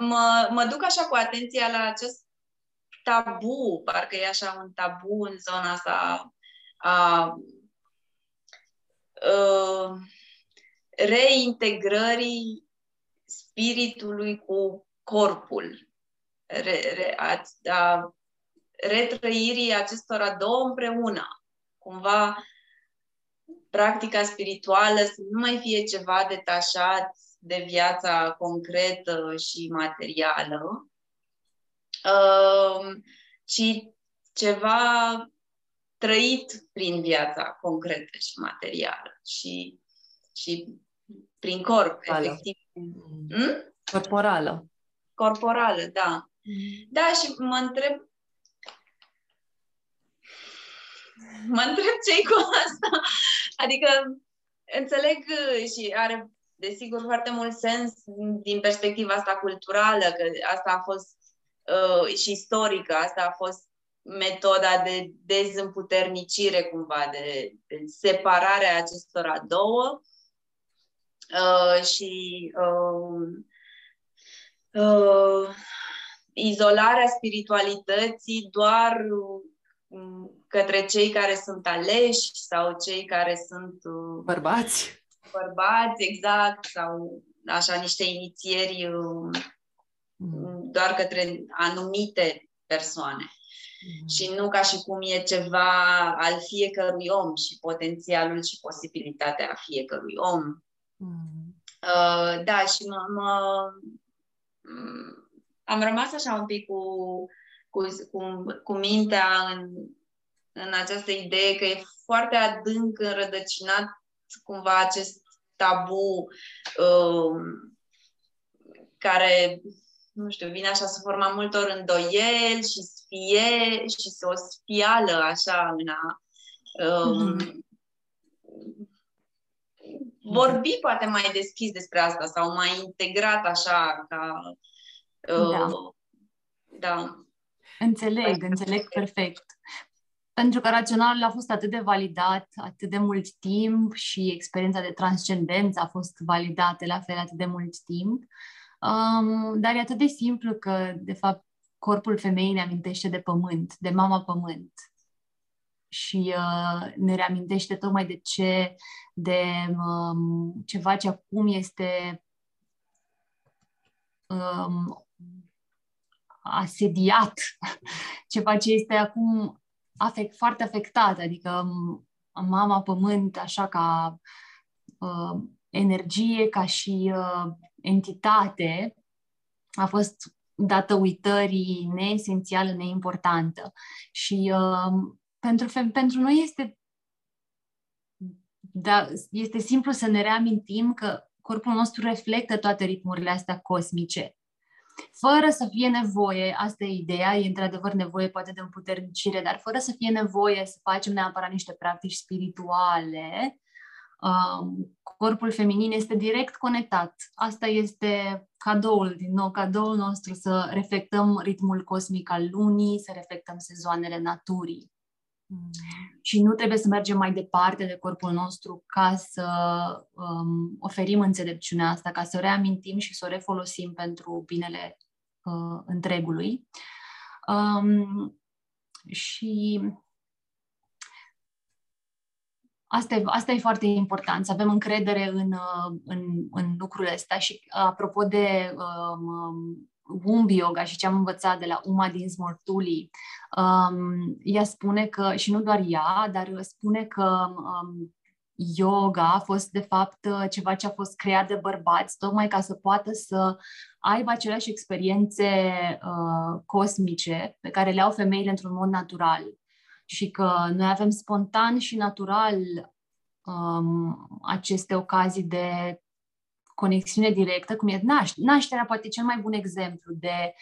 mă, mă duc așa cu atenția la acest tabu, parcă e așa un tabu în zona asta a, a uh, reintegrării spiritului cu corpul, re, re, a, a retrăirii acestora două împreună. Cumva, practica spirituală să nu mai fie ceva detașat de viața concretă și materială, ci ceva trăit prin viața concretă și materială și, și prin corp, corporală. Efectiv. Hmm? Corporală. Corporală, da. Da, și mă întreb mă întreb ce-i cu asta. Adică înțeleg și are desigur foarte mult sens din perspectiva asta culturală, că asta a fost uh, și istorică, asta a fost metoda de dezîmputernicire cumva, de separarea acestora două uh, și uh, uh, izolarea spiritualității doar către cei care sunt aleși sau cei care sunt uh, bărbați. Bărbați, exact, sau așa niște inițieri uh, mm. doar către anumite persoane. Mm. Și nu ca și cum e ceva al fiecărui om și potențialul și posibilitatea fiecărui om. Mm. Uh, da, și mă, mă, am rămas așa un pic cu, cu, cu, cu mintea în, în această idee că e foarte adânc înrădăcinat cumva acest tabu uh, care, nu știu, vine așa sub forma multor îndoieli și sfie și se o spială așa în a uh, mm. vorbi poate mai deschis despre asta sau mai integrat așa ca uh, da. da. Înțeleg, înțeleg perfect. Pentru că raționalul a fost atât de validat, atât de mult timp și experiența de transcendență a fost validată la fel atât de mult timp, um, dar e atât de simplu că, de fapt, corpul femeii ne amintește de pământ, de mama pământ și uh, ne reamintește tocmai de ce, de um, ceva ce acum este um, asediat, ceva ce este acum Afect, foarte afectat, adică mama pământ așa ca uh, energie, ca și uh, entitate, a fost dată uitării, neesențială, neimportantă. Și uh, pentru, pentru noi este, da, este simplu să ne reamintim că corpul nostru reflectă toate ritmurile astea cosmice. Fără să fie nevoie, asta e ideea, e într-adevăr nevoie poate de împuternicire, dar fără să fie nevoie să facem neapărat niște practici spirituale, um, corpul feminin este direct conectat. Asta este cadoul, din nou, cadoul nostru, să reflectăm ritmul cosmic al lunii, să reflectăm sezoanele naturii. Mm. Și nu trebuie să mergem mai departe de corpul nostru ca să um, oferim înțelepciunea asta, ca să o reamintim și să o refolosim pentru binele uh, întregului. Um, și asta e, asta e foarte important, să avem încredere în, în, în lucrurile astea. Și apropo de um, Womb Yoga și ce am învățat de la Uma Dinsmore-Tuli, um, ea spune că, și nu doar ea, dar spune că um, yoga a fost de fapt ceva ce a fost creat de bărbați tocmai ca să poată să aibă aceleași experiențe uh, cosmice pe care le au femeile într-un mod natural. Și că noi avem spontan și natural um, aceste ocazii de conexiune directă, cum e nașterea, poate cel mai bun exemplu de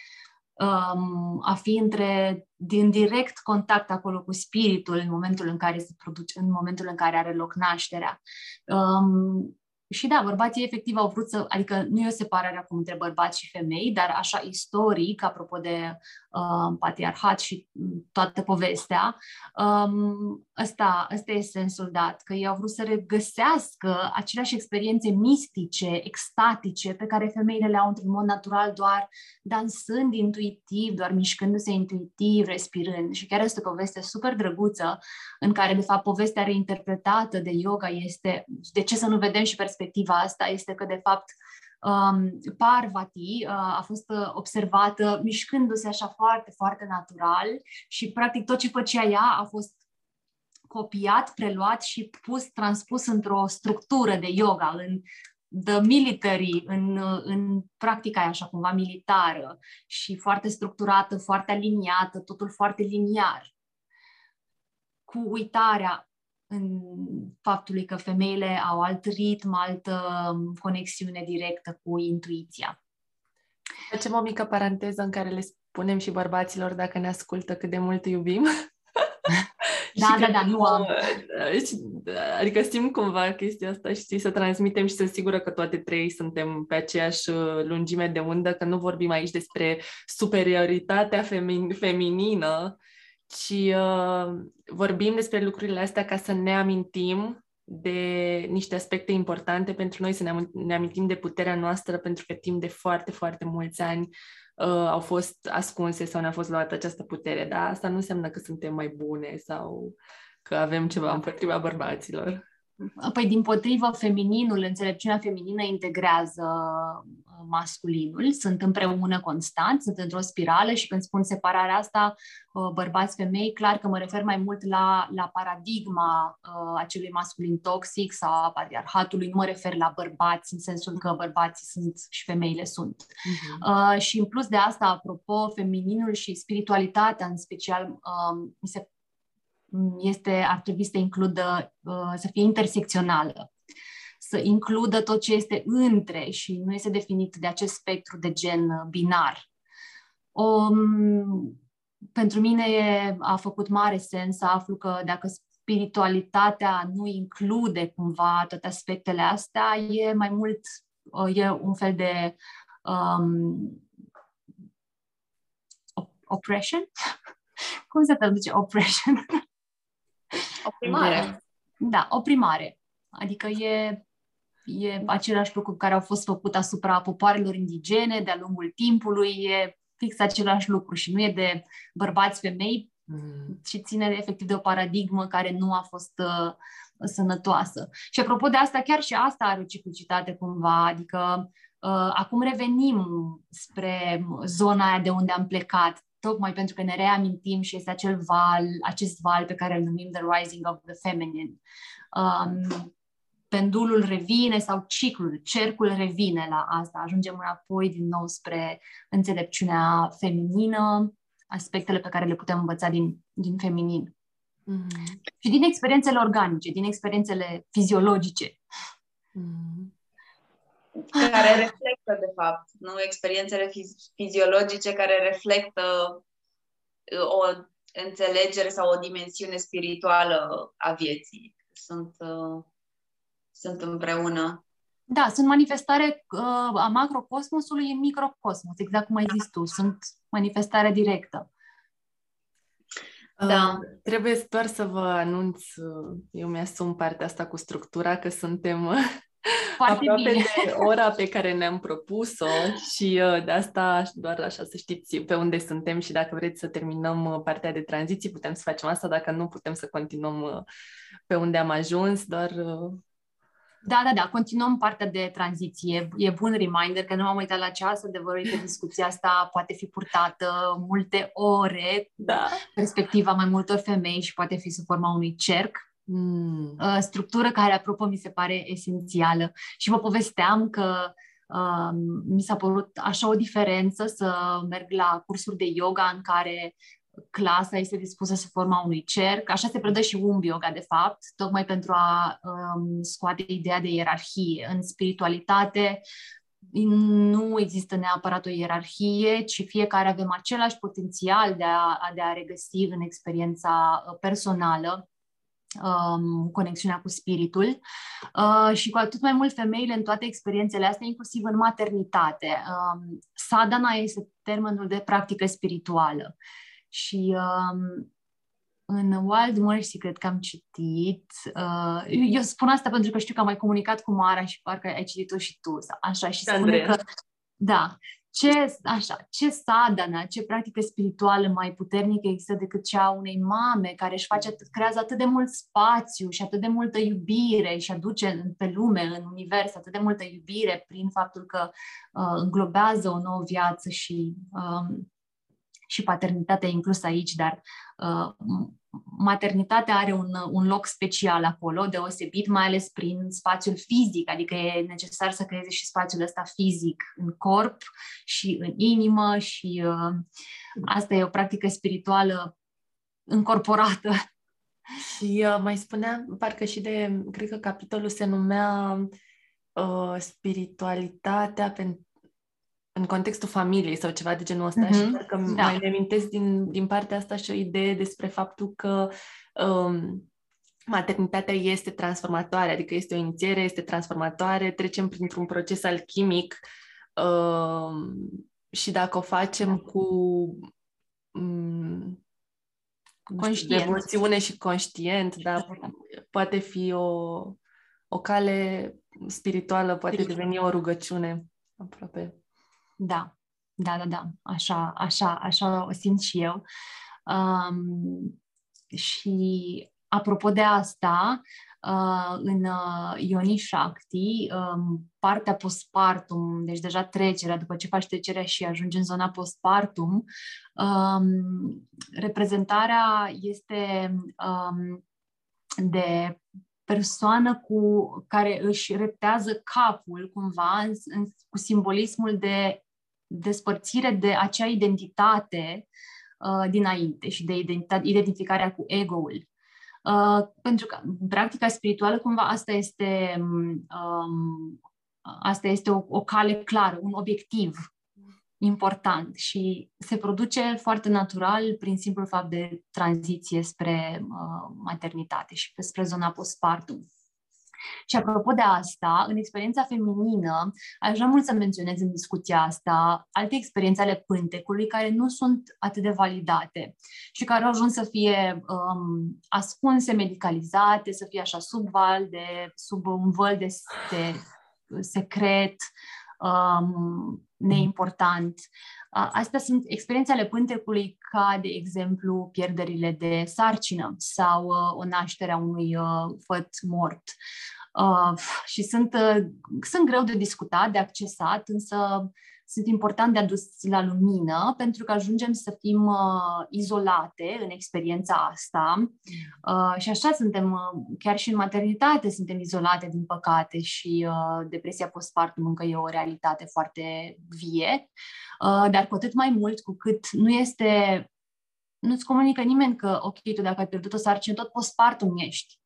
um, a fi între, din direct contact acolo cu spiritul în momentul în care se produce, în momentul în care are loc nașterea. Um, și da, bărbații efectiv au vrut să, adică nu e o separare acum între bărbați și femei, dar așa istoric, apropo de um, patriarhat și toată povestea, um, ăsta, ăsta e sensul dat, că ei au vrut să regăsească aceleași experiențe mistice, extatice, pe care femeile le au într-un mod natural, doar dansând intuitiv, doar mișcându-se intuitiv, respirând. Și chiar este o poveste super drăguță, în care, de fapt, povestea reinterpretată de yoga este de ce să nu vedem și perspectiva perspectiva asta este că, de fapt, um, Parvati uh, a fost observată mișcându-se așa foarte, foarte natural și, practic, tot ce făcea ea a fost copiat, preluat și pus, transpus într-o structură de yoga, în de military, în, în practica așa cumva militară și foarte structurată, foarte aliniată, totul foarte liniar, cu uitarea în faptului că femeile au alt ritm, altă conexiune directă cu intuiția. Facem o mică paranteză în care le spunem și bărbaților, dacă ne ascultă, cât de mult iubim. Da, da, da, nu am. Adică simt cumva chestia asta, știi, să transmitem și sunt sigură că toate trei suntem pe aceeași lungime de undă, că nu vorbim aici despre superioritatea femin- feminină, ci uh, vorbim despre lucrurile astea ca să ne amintim de niște aspecte importante pentru noi, să ne, am- ne amintim de puterea noastră, pentru că timp de foarte, foarte mulți ani Uh, au fost ascunse sau ne-a fost luată această putere, dar asta nu înseamnă că suntem mai bune sau că avem ceva împotriva bărbaților. Păi, dimpotrivă, femininul, înțelepciunea feminină integrează masculinul, sunt împreună constant, sunt într-o spirală și când spun separarea asta, bărbați-femei, clar că mă refer mai mult la, la paradigma uh, acelui masculin toxic sau a patriarhatului, nu mă refer la bărbați în sensul că bărbații sunt și femeile sunt. Uh-huh. Uh, și în plus de asta, apropo, femininul și spiritualitatea în special, uh, mi se Este, ar trebui să includă, să fie intersecțională, să includă tot ce este între și nu este definit de acest spectru de gen binar. O, pentru mine a făcut mare sens să aflu că dacă spiritualitatea nu include cumva toate aspectele astea, e mai mult, e un fel de um, oppression? Cum se traduce oppression? Oprimare. Da, oprimare. Adică e, e același lucru care au fost făcut asupra popoarelor indigene de-a lungul timpului, e fix același lucru și nu e de bărbați-femei, mm. ci ține efectiv de o paradigmă care nu a fost uh, sănătoasă. Și apropo de asta, chiar și asta are o ciclicitate cumva, adică uh, acum revenim spre zona aia de unde am plecat, tocmai pentru că ne reamintim și este acel val, acest val pe care îl numim The Rising of the Feminine. Um, pendulul revine sau ciclul, cercul revine la asta. Ajungem înapoi din nou spre înțelepciunea feminină, aspectele pe care le putem învăța din, din feminin. Mm-hmm. Și din experiențele organice, din experiențele fiziologice. Mm-hmm. Care reflectă, de fapt, nu? Experiențele fizi- fiziologice care reflectă o înțelegere sau o dimensiune spirituală a vieții. Sunt, uh, sunt împreună. Da, sunt manifestare uh, a macrocosmosului în microcosmos, exact cum ai zis tu. Sunt manifestare directă. Da. Uh, trebuie doar să vă anunț, eu mi-asum partea asta cu structura, că suntem... Foarte aproape bine. De ora pe care ne-am propus-o și de asta doar așa să știți pe unde suntem și dacă vreți să terminăm partea de tranziții, putem să facem asta, dacă nu putem să continuăm pe unde am ajuns, doar... Da, da, da, continuăm partea de tranziție. E bun reminder că nu m-am uitat la ceas, adevărul că discuția asta poate fi purtată multe ore, da. Perspectiva mai multor femei și poate fi sub forma unui cerc. Mm. Structură care, apropo, mi se pare esențială și vă povesteam că uh, mi s-a părut așa o diferență să merg la cursuri de yoga în care clasa este dispusă sub forma unui cerc, așa se predă și Womb Yoga, de fapt, tocmai pentru a um, scoate ideea de ierarhie în spiritualitate. Nu există neapărat o ierarhie, ci fiecare avem același potențial de a, de a regăsi în experiența personală Um, conexiunea cu spiritul uh, și cu atât mai mult femeile în toate experiențele astea, inclusiv în maternitate. Um, sadhana este termenul de practică spirituală și um, în Wild Mercy cred că am citit, uh, eu, eu spun asta pentru că știu că am mai comunicat cu Mara și parcă ai citit-o și tu, așa, și spune că, da, ce, așa, ce sadhana, ce practică spirituală mai puternică există decât cea a unei mame care își face, creează atât de mult spațiu și atât de multă iubire și aduce pe lume, în univers, atât de multă iubire prin faptul că uh, înglobează o nouă viață și, uh, și paternitatea inclusă aici, dar uh, maternitatea are un, un loc special acolo, deosebit, mai ales prin spațiul fizic, adică e necesar să creeze și spațiul ăsta fizic în corp și în inimă și uh, asta e o practică spirituală încorporată. Și uh, mai spuneam, parcă și de, cred că capitolul se numea uh, spiritualitatea pentru în contextul familiei sau ceva de genul ăsta. Mm-hmm. Și dacă da. mai amintesc din, din partea asta și o idee despre faptul că um, maternitatea este transformatoare, adică este o inițiere, este transformatoare, trecem printr-un proces alchimic um, și dacă o facem cu um, emoțiune și conștient, da, poate fi o, o cale spirituală, poate deveni o rugăciune aproape. Da, da, da, da, așa, așa, așa o simt și eu. Um, și apropo de asta, uh, în uh, Yoni Shakti, um, partea postpartum, deci deja trecerea, după ce faci trecerea și ajungi în zona postpartum, um, reprezentarea este um, de persoană cu care își reptează capul cumva în, în, cu simbolismul de despărțire de acea identitate uh, dinainte și de identitate, identificarea cu ego-ul. Uh, pentru că practica spirituală cumva asta este, um, asta este o, o cale clară, un obiectiv important și se produce foarte natural prin simplul fapt de tranziție spre uh, maternitate și spre zona postpartum. Și apropo de asta, în experiența feminină, aș vrea mult să menționez în discuția asta alte experiențe ale pântecului care nu sunt atât de validate și care au ajuns să fie um, ascunse, medicalizate, să fie așa sub val de, sub un văl de, de secret, um, neimportant. Astea sunt experiențele pântecului ca, de exemplu, pierderile de sarcină sau uh, o naștere a unui uh, făt mort. Uh, și sunt, uh, sunt greu de discutat, de accesat, însă sunt important de adus la lumină pentru că ajungem să fim uh, izolate în experiența asta uh, și așa suntem, uh, chiar și în maternitate suntem izolate, din păcate, și uh, depresia postpartum încă e o realitate foarte vie, uh, dar cu atât mai mult cu cât nu este, nu-ți comunică nimeni că, ok, tu dacă ai pierdut o sarcină, tot postpartum ești.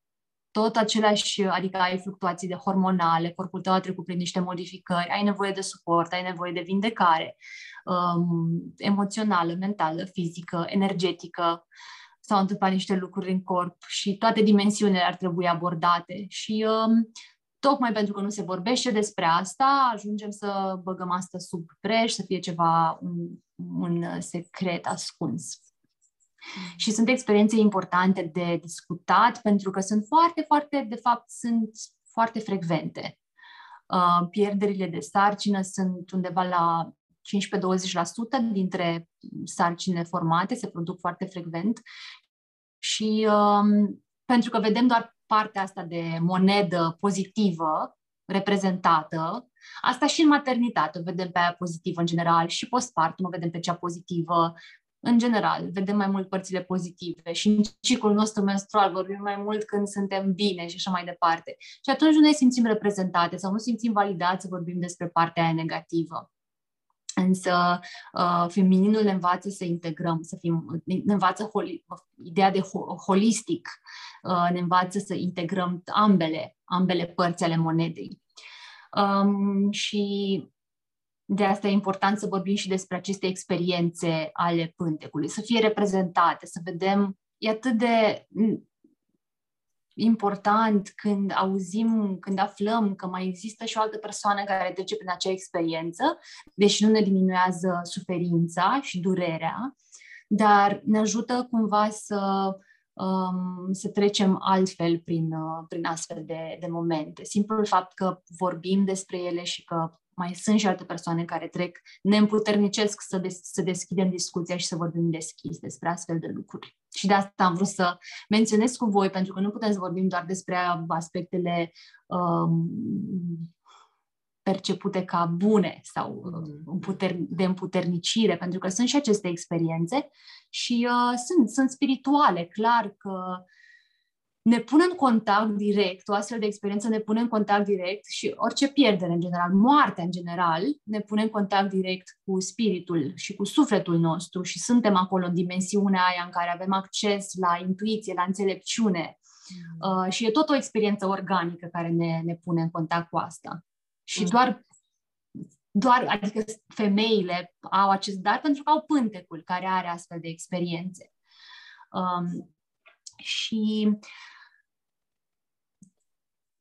Tot același, adică ai fluctuații de hormonale, corpul tău a trecut prin niște modificări, ai nevoie de suport, ai nevoie de vindecare um, emoțională, mentală, fizică, energetică, s-au întâmplat niște lucruri în corp și toate dimensiunile ar trebui abordate și um, tocmai pentru că nu se vorbește despre asta, ajungem să băgăm asta sub preș, să fie ceva, un, un secret ascuns. Și sunt experiențe importante de discutat pentru că sunt foarte, foarte, de fapt, sunt foarte frecvente. Uh, pierderile de sarcină sunt undeva la cincisprezece douăzeci la sută dintre sarcinile formate, se produc foarte frecvent și uh, pentru că vedem doar partea asta de monedă pozitivă reprezentată, asta și în maternitate, o vedem pe aia pozitivă în general și postpartum, o vedem pe cea pozitivă. În general, vedem mai mult părțile pozitive și în ciclul nostru menstrual vorbim mai mult când suntem bine și așa mai departe. Și atunci nu ne simțim reprezentate sau nu simțim validați să vorbim despre partea aia negativă. Însă femininul ne învață să integrăm, să fim, ne învață holi, ideea de holistic, ne învață să integrăm ambele, ambele părți ale monedei. Um, și... De asta e important să vorbim și despre aceste experiențe ale pântecului, să fie reprezentate, să vedem. E atât de important când auzim, când aflăm că mai există și o altă persoană care trece prin acea experiență, deși nu ne diminuează suferința și durerea, dar ne ajută cumva să, um, să trecem altfel prin, prin astfel de, de momente. Simplul fapt că vorbim despre ele și că mai sunt și alte persoane care trec, ne împuternicesc să, des- să deschidem discuția și să vorbim deschis despre astfel de lucruri. Și de asta am vrut să menționez cu voi, pentru că nu putem să vorbim doar despre aspectele um, percepute ca bune sau de împuternicire, pentru că sunt și aceste experiențe și uh, sunt, sunt spirituale, clar că ne pune în contact direct, o astfel de experiență ne pune în contact direct și orice pierdere în general, moartea în general, ne pune în contact direct cu spiritul și cu sufletul nostru și suntem acolo în dimensiunea aia în care avem acces la intuiție, la înțelepciune mm. uh, și e tot o experiență organică care ne, ne pune în contact cu asta. Și mm. doar, doar, adică femeile au acest dar pentru că au pântecul care are astfel de experiențe. Um, și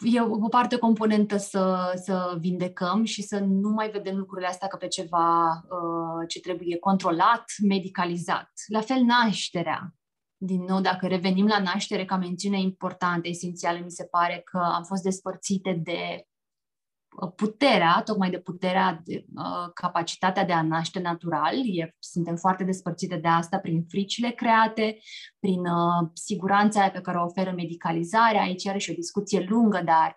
e o parte componentă să, să vindecăm și să nu mai vedem lucrurile astea ca pe ceva uh, ce trebuie controlat, medicalizat. La fel nașterea. Din nou, dacă revenim la naștere ca mențiune importantă, esențială, mi se pare că am fost despărțite de puterea, tocmai de puterea, de, uh, capacitatea de a naște natural. E, suntem foarte despărțite de asta prin fricile create, prin uh, siguranța pe care o oferă medicalizarea. Aici are și o discuție lungă, dar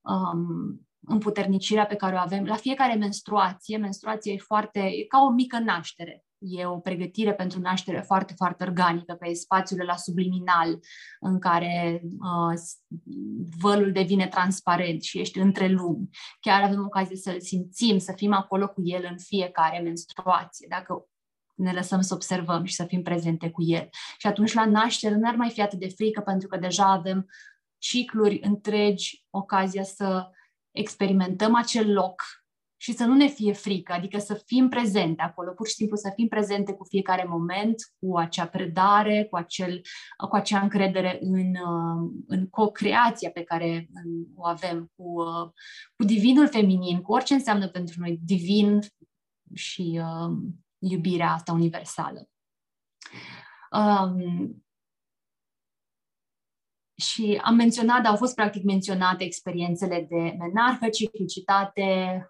um, împuternicirea pe care o avem. La fiecare menstruație, menstruația e foarte, e ca o mică naștere. E o pregătire pentru naștere foarte, foarte organică, pe spațiul la subliminal în care uh, vălul devine transparent și ești între lumi. Chiar avem ocazie să-l simțim, să fim acolo cu el în fiecare menstruație, dacă ne lăsăm să observăm și să fim prezente cu el. Și atunci la naștere nu ar mai fi atât de frică, pentru că deja avem cicluri întregi, ocazia să experimentăm acel loc și să nu ne fie frică, adică să fim prezente acolo, pur și simplu să fim prezente cu fiecare moment, cu acea predare, cu, acel, cu acea încredere în, în co-creația pe care o avem cu, cu divinul feminin, cu orice înseamnă pentru noi divin și uh, iubirea asta universală. Um, Și am menționat, au fost practic menționate experiențele de menarhă, ciclicitate,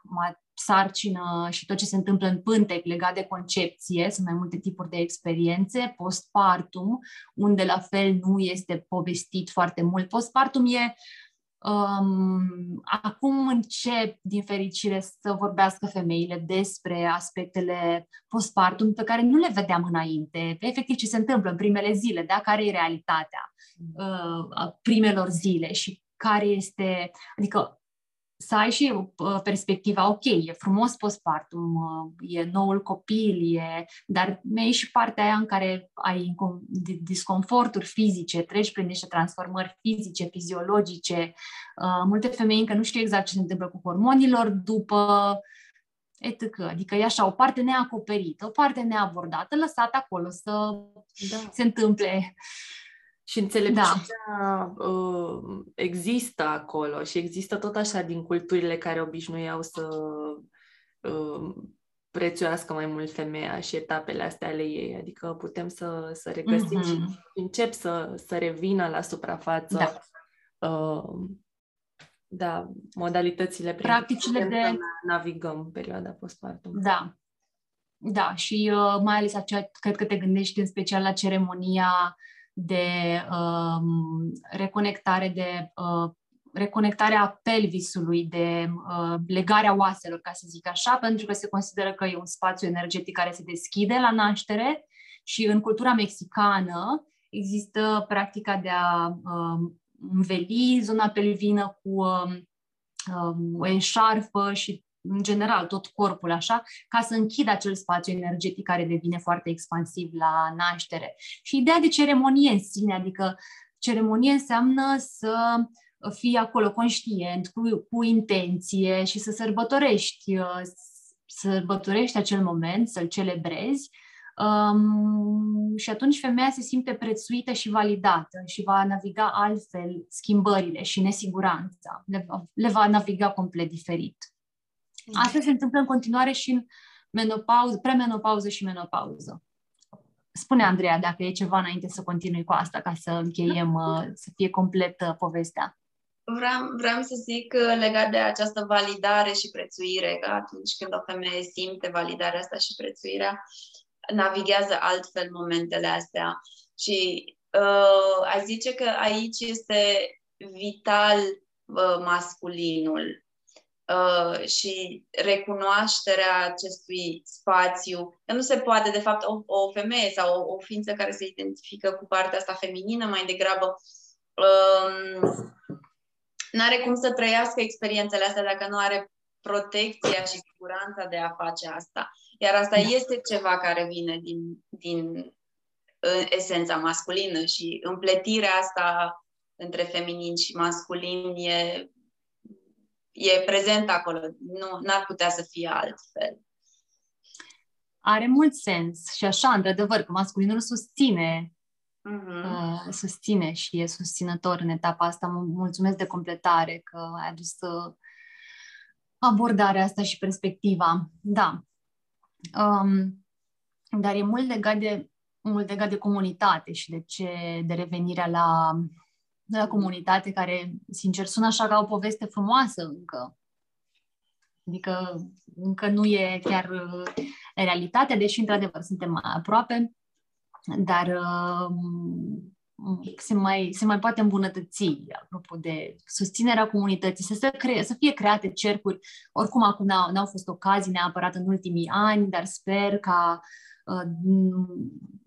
sarcină și tot ce se întâmplă în pântec legat de concepție. Sunt mai multe tipuri de experiențe. Postpartum, unde la fel nu este povestit foarte mult. Postpartum e... Um, acum încep, din fericire, să vorbească femeile despre aspectele postpartum pe care nu le vedeam înainte, efectiv ce se întâmplă în primele zile, da? Care e realitatea uh, a primelor zile și care este, adică să ai și perspectiva, ok, e frumos postpartum, e noul copil, e, dar mai e și partea aia în care ai disconforturi fizice, treci prin niște transformări fizice, fiziologice. Uh, multe femei încă nu știu exact ce se întâmplă cu hormonilor după et cetera. Adică e așa, o parte neacoperită, o parte neabordată, lăsată acolo să da. se întâmple. Și înțelepciunea da. uh, există acolo și există tot așa din culturile care obișnuiau să uh, prețuiască mai mult femeia și etapele astea ale ei. Adică putem să, să regăsim mm-hmm. și încep să, să revină la suprafață da. Uh, da, modalitățile prin care de... navigăm perioada postpartum. Da. Da, și uh, mai ales acea, cred că te gândești în special la ceremonia de um, reconectare de uh, reconectarea pelvisului, de uh, legarea oaselor, ca să zic așa, pentru că se consideră că e un spațiu energetic care se deschide la naștere și în cultura mexicană există practica de a um, înveli zona pelvină cu um, um, o eșarfă și în general tot corpul așa, ca să închidă acel spațiu energetic care devine foarte expansiv la naștere. Și ideea de ceremonie în sine, adică ceremonie înseamnă să fii acolo conștient, cu, cu intenție și să sărbătorești, să sărbătorești acel moment, să-l celebrezi. Um, și atunci femeia se simte prețuită și validată și va naviga altfel schimbările și nesiguranța. Le va, le va naviga complet diferit. Asta se întâmplă în continuare și în menopauză, premenopauză și menopauză. Spune, Andreea, dacă e ceva înainte să continui cu asta, ca să încheiem, să fie completă povestea. Vreau, vreau să zic legat de această validare și prețuire, că atunci când o femeie simte validarea asta și prețuirea, navighează altfel momentele astea. Și uh, aș zice că aici este vital uh, masculinul uh, și recunoașterea acestui spațiu. Că nu se poate, de fapt, o, o femeie sau o, o ființă care se identifică cu partea asta feminină mai degrabă uh, n-are cum să trăiască experiențele astea dacă nu are protecția și siguranța de a face asta. Iar asta este ceva care vine din, din esența masculină și împletirea asta între feminin și masculin e, e prezent acolo. Nu, n-ar putea să fie altfel. Are mult sens și așa, într-adevăr, că masculinul susține Uh-huh. susține și e susținător în etapa asta. Mulțumesc de completare că ai adus abordarea asta și perspectiva. Da. Um, dar e mult legat de, mult legat de comunitate și de ce, de revenirea la, la comunitate, care, sincer, sună așa ca o poveste frumoasă încă. Adică încă nu e chiar realitatea, deși, într-adevăr, suntem mai aproape. Dar uh, se, mai, se mai poate îmbunătăți, apropo de susținerea comunității, să, se cre- să fie create cercuri. Oricum, acum n-au, n-au fost ocazii neapărat în ultimii ani, dar sper ca uh,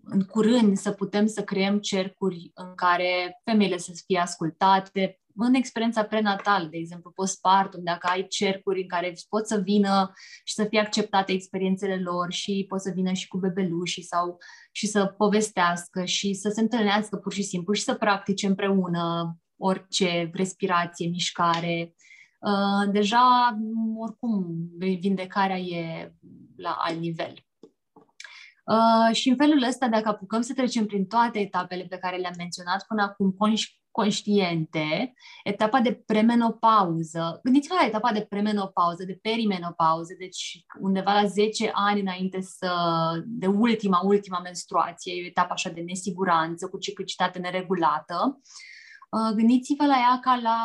în curând să putem să creăm cercuri în care femeile să fie ascultate. În experiența prenatală, de exemplu, postpartum, dacă ai cercuri în care pot să vină și să fie acceptate experiențele lor și pot să vină și cu bebelușii sau și să povestească și să se întâlnească pur și simplu și să practice împreună orice respirație, mișcare. Deja, oricum, vindecarea e la alt nivel. Și în felul ăsta, dacă apucăm să trecem prin toate etapele pe care le-am menționat până acum, conștiente, etapa de premenopauză, gândiți-vă la etapa de premenopauză, de perimenopauză, deci undeva la zece ani înainte să, de ultima, ultima menstruație, e o etapă așa de nesiguranță, cu ciclicitate neregulată. Gândiți-vă la ea ca la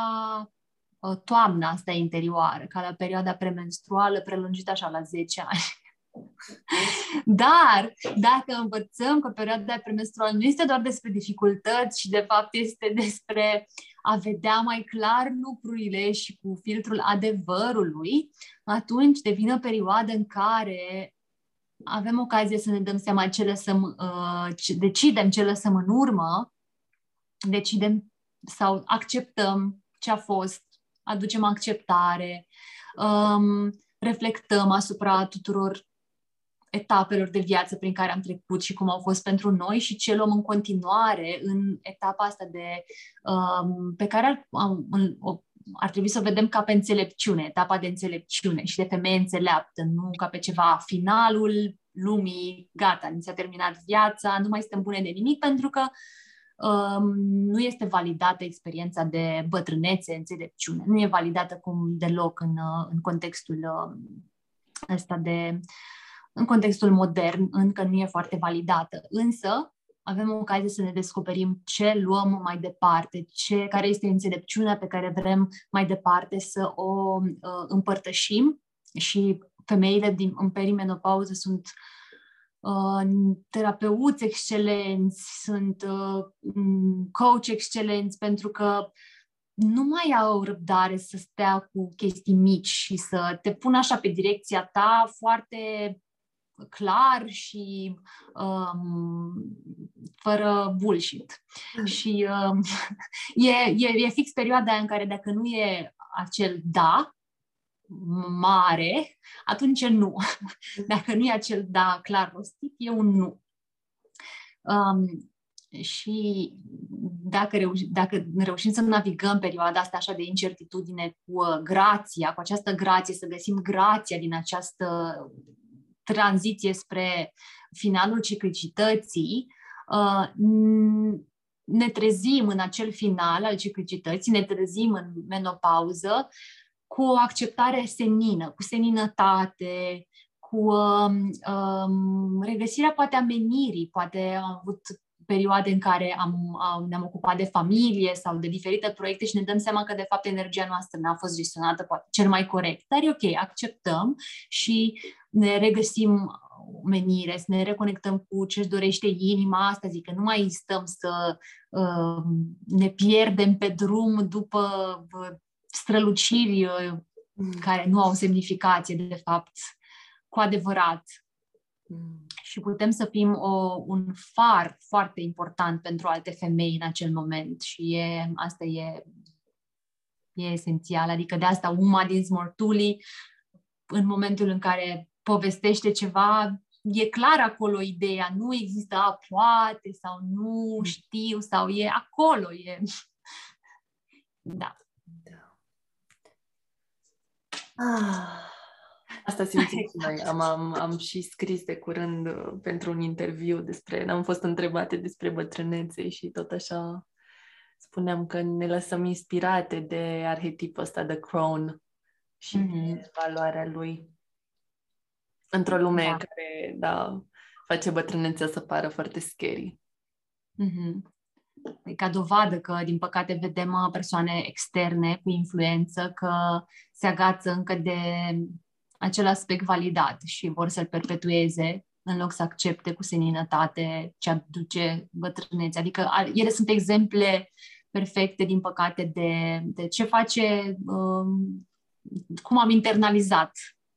toamna asta interioară, ca la perioada premenstruală prelungită așa la zece ani. Dar dacă învățăm că perioada premenstruală nu este doar despre dificultăți, ci de fapt este despre a vedea mai clar lucrurile și cu filtrul adevărului, atunci devine o perioadă în care avem ocazie să ne dăm seama ce lăsăm, ce decidem ce lăsăm în urmă, decidem sau acceptăm ce a fost, aducem acceptare, reflectăm asupra tuturor etapelor de viață prin care am trecut și cum au fost pentru noi și ce luăm în continuare în etapa asta de, um, pe care ar, um, ar trebui să o vedem ca pe înțelepciune, etapa de înțelepciune și de femeie înțeleaptă, nu ca pe ceva finalul lumii, gata, ni s-a terminat viața, nu mai suntem bune de nimic, pentru că um, nu este validată experiența de bătrânețe, înțelepciune, nu e validată cum deloc în, în contextul um, ăsta de în contextul modern, încă nu e foarte validată, însă avem ocazie să ne descoperim ce luăm mai departe, ce, care este înțelepciunea pe care vrem mai departe să o uh, împărtășim. Și femeile din, în perimenopauză sunt uh, terapeuți excelenți, sunt uh, coach excelenți, pentru că nu mai au răbdare să stea cu chestii mici și să te pună așa pe direcția ta foarte clar și um, fără bullshit. Mm. Și um, e, e, e fix perioada în care dacă nu e acel da mare, atunci e nu. Dacă nu e acel da clar rostit, e un nu. Um, și dacă, reuși, dacă reușim să navigăm perioada asta așa de incertitudine cu grația, cu această grație, să găsim grația din această tranziție spre finalul ciclicității, ne trezim în acel final al ciclicității, ne trezim în menopauză cu o acceptare senină, cu seninătate, cu um, regăsirea poate a menirii, poate am avut perioade în care am, am, ne-am ocupat de familie sau de diferite proiecte și ne dăm seama că, de fapt, energia noastră n-a fost gestionată poate cel mai corect. Dar e ok, acceptăm și ne regăsim menire, să ne reconectăm cu ce-și dorește inima, asta zic, că nu mai stăm să uh, ne pierdem pe drum după uh, străluciri uh, care nu au semnificație, de fapt, cu adevărat. Mm. Și putem să fim o, un far foarte important pentru alte femei în acel moment și e, asta e, e esențial. Adică de asta Uma Dinsmore-Tuli, în momentul în care povestește ceva, e clar acolo ideea, nu există a poate sau nu știu sau e acolo, e... Da. Da. Ah, asta simțim și noi. Am, am, am și scris de curând pentru un interviu despre, am fost întrebate despre bătrânețe și tot așa spuneam că ne lăsăm inspirate de arhetipul ăsta, de crown și mm-hmm. valoarea lui. Într-o lume da. care da, face bătrânețea să pară foarte scary. Mm-hmm. E ca dovadă că, din păcate, vedem persoane externe cu influență că se agață încă de acel aspect validat și vor să-l perpetueze în loc să accepte cu seninătate ce aduce bătrânețea. Adică ele sunt exemple perfecte, din păcate, de, de ce face, um, cum am internalizat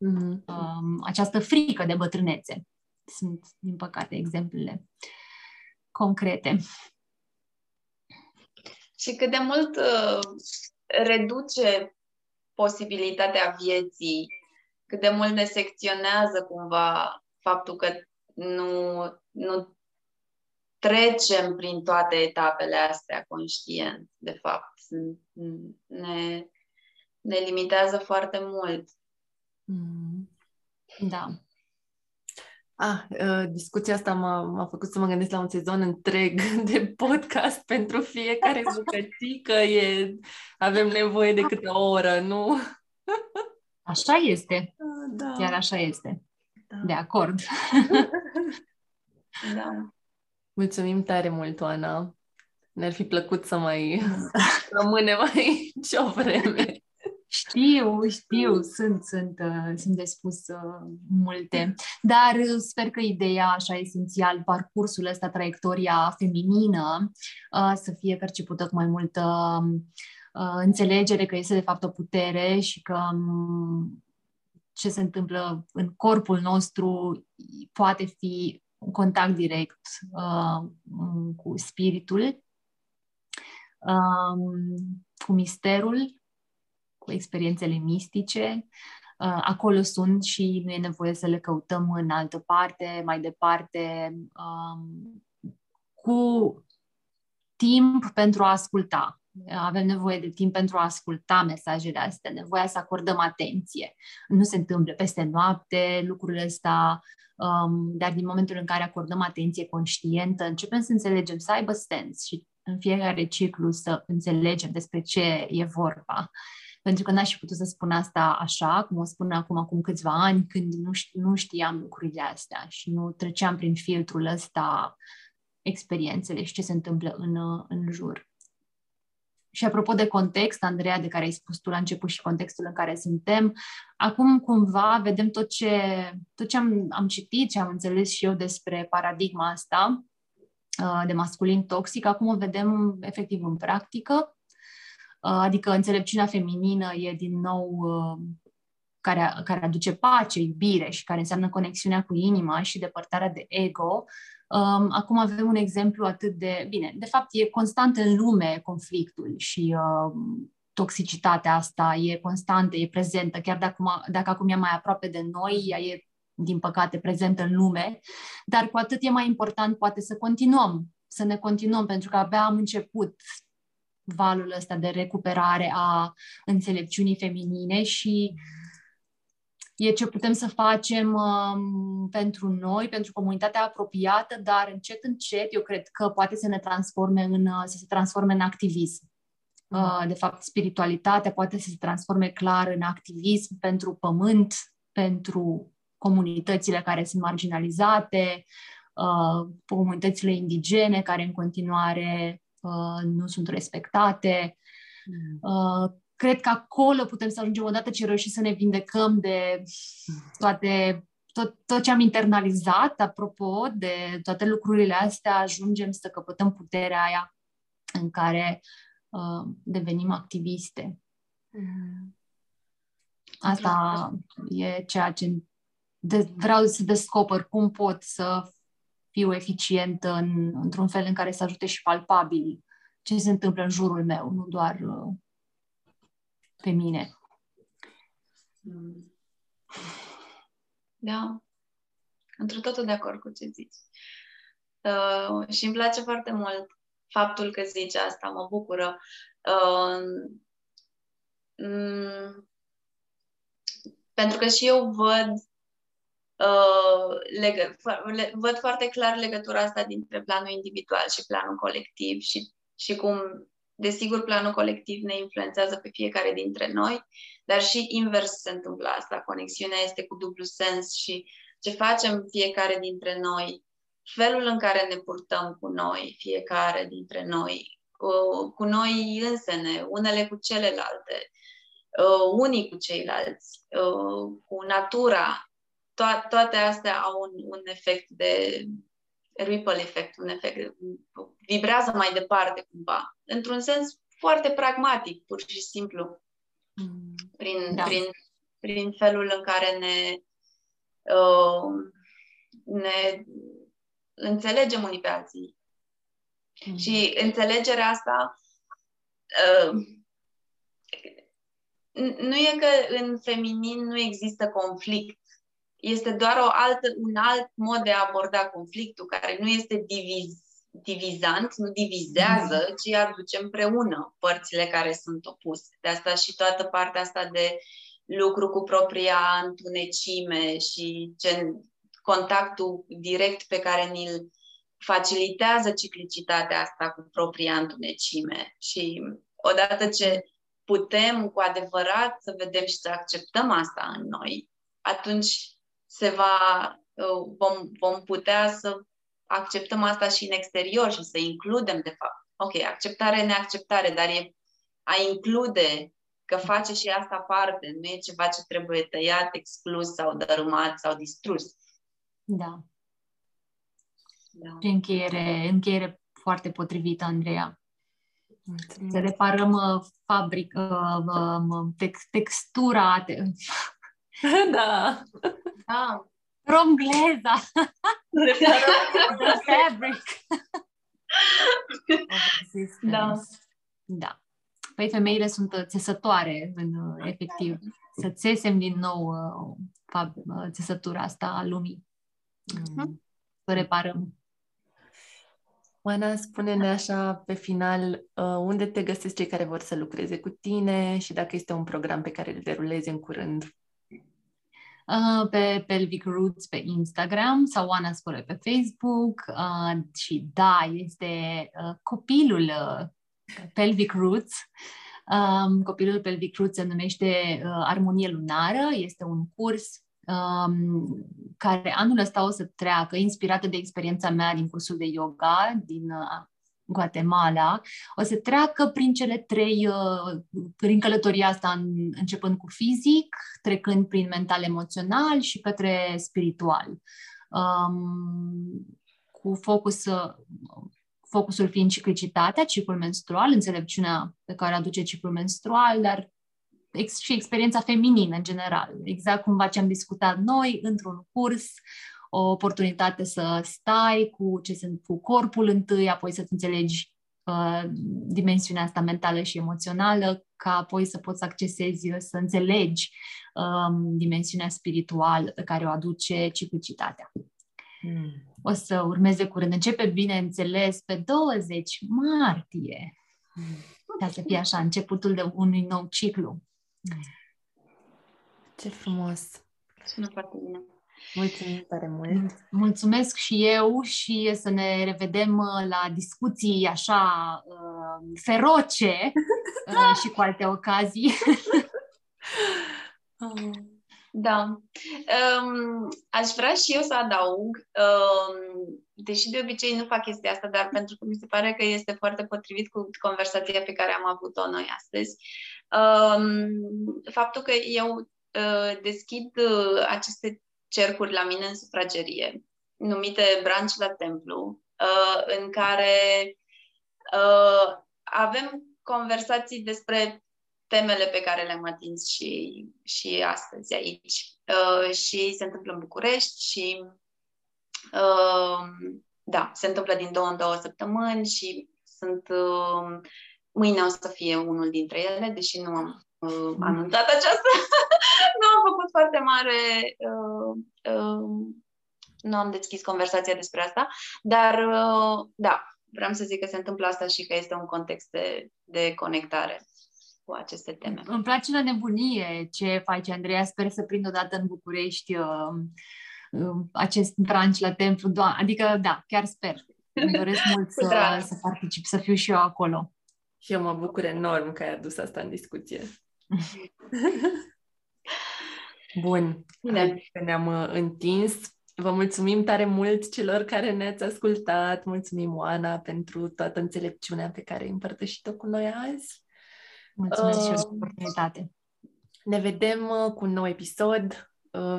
Mm-hmm. această frică de bătrânețe. Sunt, din păcate, exemplele concrete. Și cât de mult uh, reduce posibilitatea vieții, cât de mult ne secționează cumva faptul că nu, nu trecem prin toate etapele astea conștient, de fapt. Ne, ne limitează foarte mult. Da. Ah, discuția asta m-a, m-a făcut să mă gândesc la un sezon întreg de podcast pentru fiecare bucățică. E, avem nevoie de câte o oră, nu? Așa este. Da. Chiar așa este. Da. De acord. Da. Mulțumim tare mult, Oana. Ne-ar fi plăcut să mai rămânem aici o vreme. Știu, știu, sunt, sunt, sunt de spus uh, multe, dar sper că ideea așa esențial, parcursul ăsta, traiectoria feminină, uh, să fie percepută cu mai multă uh, înțelegere că este de fapt o putere și că um, ce se întâmplă în corpul nostru poate fi un contact direct uh, cu spiritul, uh, cu misterul, cu experiențele mistice. Acolo sunt și nu e nevoie să le căutăm în altă parte, mai departe, cu timp pentru a asculta. Avem nevoie de timp pentru a asculta mesajele astea, nevoia să acordăm atenție. Nu se întâmplă peste noapte lucrurile astea, dar din momentul în care acordăm atenție conștientă, începem să înțelegem, să aibă sens și în fiecare ciclu să înțelegem despre ce e vorba. Pentru că n-aș fi putut să spun asta așa, cum o spun acum, acum câțiva ani, când nu, ști, nu știam lucrurile astea și nu treceam prin filtrul ăsta experiențele și ce se întâmplă în, în jur. Și apropo de context, Andreea, de care ai spus tu la început și contextul în care suntem, acum cumva vedem tot ce, tot ce am, am citit, ce am înțeles și eu despre paradigma asta de masculin toxic, acum o vedem efectiv în practică. Adică înțelepciunea feminină e din nou care, care aduce pace, iubire și care înseamnă conexiunea cu inima și depărtarea de ego. Acum avem un exemplu atât de... Bine, de fapt e constant în lume conflictul și toxicitatea asta e constantă, e prezentă, chiar dacă, dacă acum e mai aproape de noi, ea e, din păcate, prezentă în lume, dar cu atât e mai important poate să continuăm, să ne continuăm, pentru că abia am început valul ăsta de recuperare a înțelepciunii feminine și e ce putem să facem um, pentru noi, pentru comunitatea apropiată, dar încet, încet, eu cred că poate să ne transforme în, să se transforme în activism. Uh, de fapt, spiritualitatea poate să se transforme clar în activism pentru pământ, pentru comunitățile care sunt marginalizate, uh, comunitățile indigene care în continuare uh, nu sunt respectate. Uh, cred că acolo putem să ajungem odată ce reușim să ne vindecăm de toate... Tot, tot ce am internalizat, apropo, de toate lucrurile astea, ajungem să căpătăm puterea aia în care uh, devenim activiste. Mm. Asta e ceea ce de- vreau să descoper, cum pot să fiu eficientă în, într-un fel în care să ajute și palpabil ce se întâmplă în jurul meu, nu doar uh, pe mine. Mm. Da, întru totul de acord cu ce zici. Uh, și îmi place foarte mult faptul că zici asta, mă bucură. Uh, m- pentru că și eu văd, uh, legă, le, văd foarte clar legătura asta dintre planul individual și planul colectiv și, și cum, desigur, planul colectiv ne influențează pe fiecare dintre noi, dar și invers se întâmplă asta. Conexiunea este cu dublu sens și ce facem fiecare dintre noi, felul în care ne purtăm cu noi, fiecare dintre noi, cu noi însene, unele cu celelalte, unii cu ceilalți, cu natura, to- toate astea au un, un efect de ripple effect, un efect, vibrează mai departe cumva, într-un sens foarte pragmatic, pur și simplu. Prin, da. prin, prin felul în care ne, uh, ne înțelegem unii pe alții. Mm. Și înțelegerea asta uh, nu e că în feminin nu există conflict. Este doar o altă, un alt mod de a aborda conflictul, care nu este diviz, divizant, nu divizează, mm. ci aduce împreună părțile care sunt opuse. De asta și toată partea asta de lucru cu propria întunecime și ce, contactul direct pe care ni-l facilitează ciclicitatea asta cu propria întunecime. Și odată ce putem cu adevărat să vedem și să acceptăm asta în noi, atunci se va, vom, vom putea să acceptăm asta și în exterior și să includem, de fapt. Ok, acceptare, neacceptare, dar e a include că face și asta parte, nu e ceva ce trebuie tăiat, exclus sau dărâmat sau distrus. Da. da. Încheiere, încheiere foarte potrivită, Andreea. Să reparăm fabrică, textura. Da. Da. Romgleza. The fabric. Da. Da. Păi femeile sunt țesătoare, în, efectiv. Să țesem din nou uh, țesătura asta a lumii. Mm-hmm. Să reparăm. Oana, spune-ne așa pe final, uh, unde te găsesc cei care vor să lucreze cu tine și dacă este un program pe care îl derulezi în curând? Uh, pe Pelvic Roots pe Instagram sau Ana Sporoi pe Facebook uh, și da, este uh, copilul uh, Pelvic Roots. Um, copilul Pelvic Roots se numește uh, Armonia Lunară, este un curs um, care anul ăsta o să treacă, inspirată de experiența mea din cursul de yoga din uh, Guatemala, o să treacă prin cele trei, prin călătoria asta, începând cu fizic, trecând prin mental-emoțional și către spiritual. Um, cu focus, focusul fiind ciclicitatea, ciclul menstrual, înțelepciunea pe care aduce ciclul menstrual, dar ex- și experiența feminină în general. Exact cumva ce am discutat noi într-un curs, o oportunitate să stai cu, ce sunt, cu corpul întâi, apoi să-ți înțelegi uh, dimensiunea asta mentală și emoțională, ca apoi să poți să accesezi, să înțelegi um, dimensiunea spirituală pe care o aduce ciclicitatea. Mm. O să urmeze curând. Începe, bineînțeles, pe douăzeci martie. Mm. Dar să fie așa, începutul de unui nou ciclu. Ce frumos! Sună foarte bine! Mulțumim tare mult! Mulțumesc și eu și să ne revedem la discuții așa uh, feroce uh, și cu alte ocazii. Da. Um, aș vrea și eu să adaug um, deși de obicei nu fac chestia asta, dar pentru că mi se pare că este foarte potrivit cu conversația pe care am avut-o noi astăzi. Faptul că eu deschid aceste cercuri la mine în sufragerie, numite branci la templu, în care avem conversații despre temele pe care le-am atins și, și astăzi aici. Și se întâmplă în București și da, se întâmplă din două în două săptămâni și sunt, mâine o să fie unul dintre ele, deși nu am anunțat aceasta. Nu am făcut foarte mare, nu am deschis conversația despre asta, dar da, vreau să zic că se întâmplă asta și că este un context de, de conectare cu aceste teme. Îmi place la nebunie ce faci, Andreea. Sper să prind odată în București acest branch la templu. Adică, da, chiar sper. Îmi doresc mult să, să particip, să fiu și eu acolo. Și eu mă bucur enorm că ai adus asta în discuție. Bun. Bine. Ne-am întins. Vă mulțumim tare mult celor care ne-ați ascultat. Mulțumim, Oana, pentru toată înțelepciunea pe care ai împărtășit-o cu noi azi. Mulțumesc uh, și pentru oportunitate. Ne vedem cu un nou episod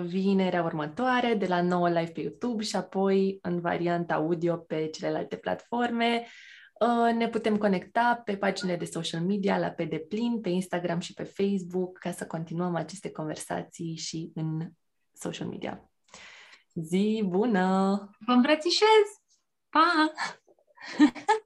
vinerea următoare, de la nouă live pe YouTube și apoi în varianta audio pe celelalte platforme. Ne putem conecta pe paginile de social media, la Pe Deplin, pe Instagram și pe Facebook, ca să continuăm aceste conversații și în social media. Zi bună! Vă îmbrățișez! Pa!